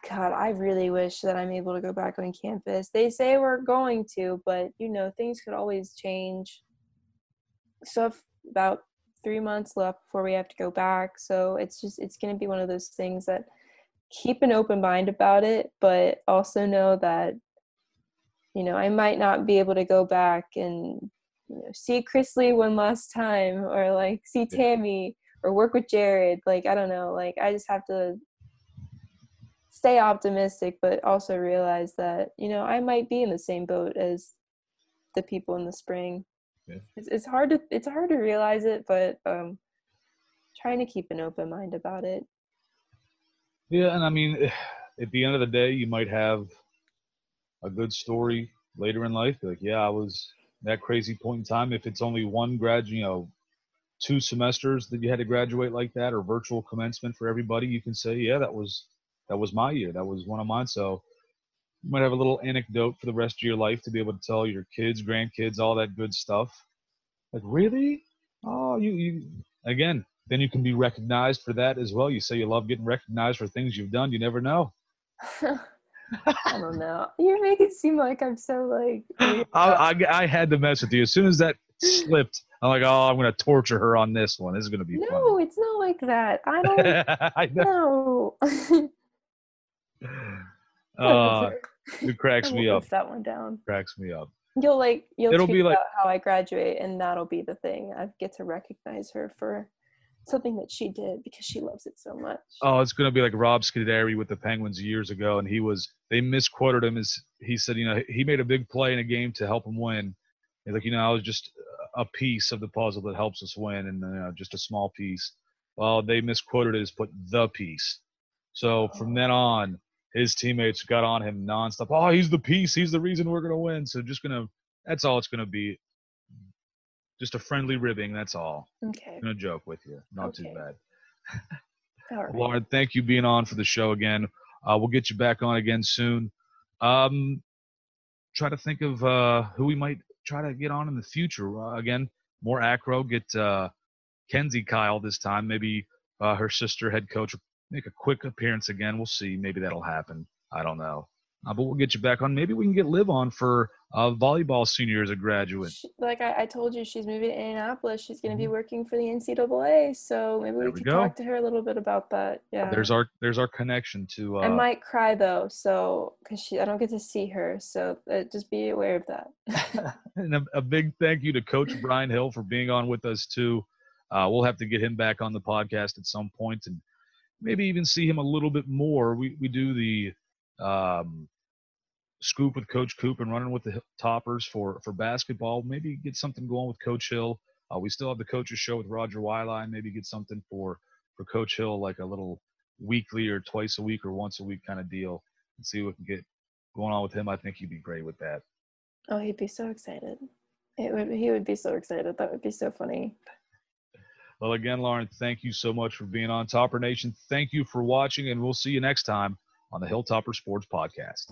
God, I really wish that I'm able to go back on campus. They say we're going to, but, you know, things could always change. So if about three months left before we have to go back. So it's just, it's going to be one of those things that keep an open mind about it, but also know that, you know, I might not be able to go back and, you know, see Chris Lee one last time, or like see Tammy, or work with Jared. Like, I don't know, like I just have to stay optimistic, but also realize that, you know, I might be in the same boat as the people in the spring. Yeah. It's, it's hard to it's hard to realize it, but um, trying to keep an open mind about it. Yeah, and I mean, at the end of the day, you might have a good story later in life. Like, yeah, I was at that crazy point in time. If it's only one grad, you know, two semesters that you had to graduate like that, or virtual commencement for everybody, you can say, yeah, that was that was my year. That was one of mine. So you might have a little anecdote for the rest of your life to be able to tell your kids, grandkids, all that good stuff. Like, really? Oh, you, you, again, then you can be recognized for that as well. You say you love getting recognized for things you've done. You never know. I don't know. You make it seem like I'm so like. I, I, I had to mess with you. As soon as that slipped, I'm like, oh, I'm going to torture her on this one. This is going to be no, fun. No, it's not like that. I don't. I know. No. uh, It cracks me up. That one down. Cracks me up. You'll like you'll It'll be like about how I graduate, and that'll be the thing. I get to recognize her for something that she did because she loves it so much. Oh, it's gonna be like Rob Scuderi with the Penguins years ago, and he was they misquoted him as he said, you know, he made a big play in a game to help him win. He's like, you know, I was just a piece of the puzzle that helps us win, and you know, just a small piece. Well, they misquoted it as put the piece. So oh. From then on, his teammates got on him nonstop. Oh, he's the piece. He's the reason we're going to win. So just going to – that's all it's going to be. Just a friendly ribbing, that's all. Okay. I'm going to joke with you. Not okay. Too bad. All right. Lauren, thank you for being on for the show again. Uh, we'll get you back on again soon. Um, try to think of uh, who we might try to get on in the future. Uh, again, more acro. Get uh, Kenzie Kyle this time. Maybe uh, her sister, head coach, make a quick appearance again. We'll see. Maybe that'll happen. I don't know. Uh, but we'll get you back on. Maybe we can get Liv on for uh, volleyball senior as a graduate. She, like I, I told you, she's moving to Indianapolis. She's going to be working for the N C double A. So maybe there we can talk to her a little bit about that. Yeah. There's our there's our connection to. Uh, I might cry though, so because she I don't get to see her. So uh, just be aware of that. And a, a big thank you to Coach Brian Hill for being on with us too. Uh, we'll have to get him back on the podcast at some point and maybe even see him a little bit more. We we do the um, scoop with Coach Coop and running with the Toppers for, for basketball. Maybe get something going with Coach Hill. Uh, we still have the coaches show with Roger Wiley. Maybe get something for, for Coach Hill, like a little weekly or twice a week or once a week kind of deal, and see what we can get going on with him. I think he'd be great with that. Oh, he'd be so excited. It would, he would be so excited. That would be so funny. Well, again, Lauren, thank you so much for being on. Topper Nation, thank you for watching, and we'll see you next time on the Hilltopper Sports Podcast.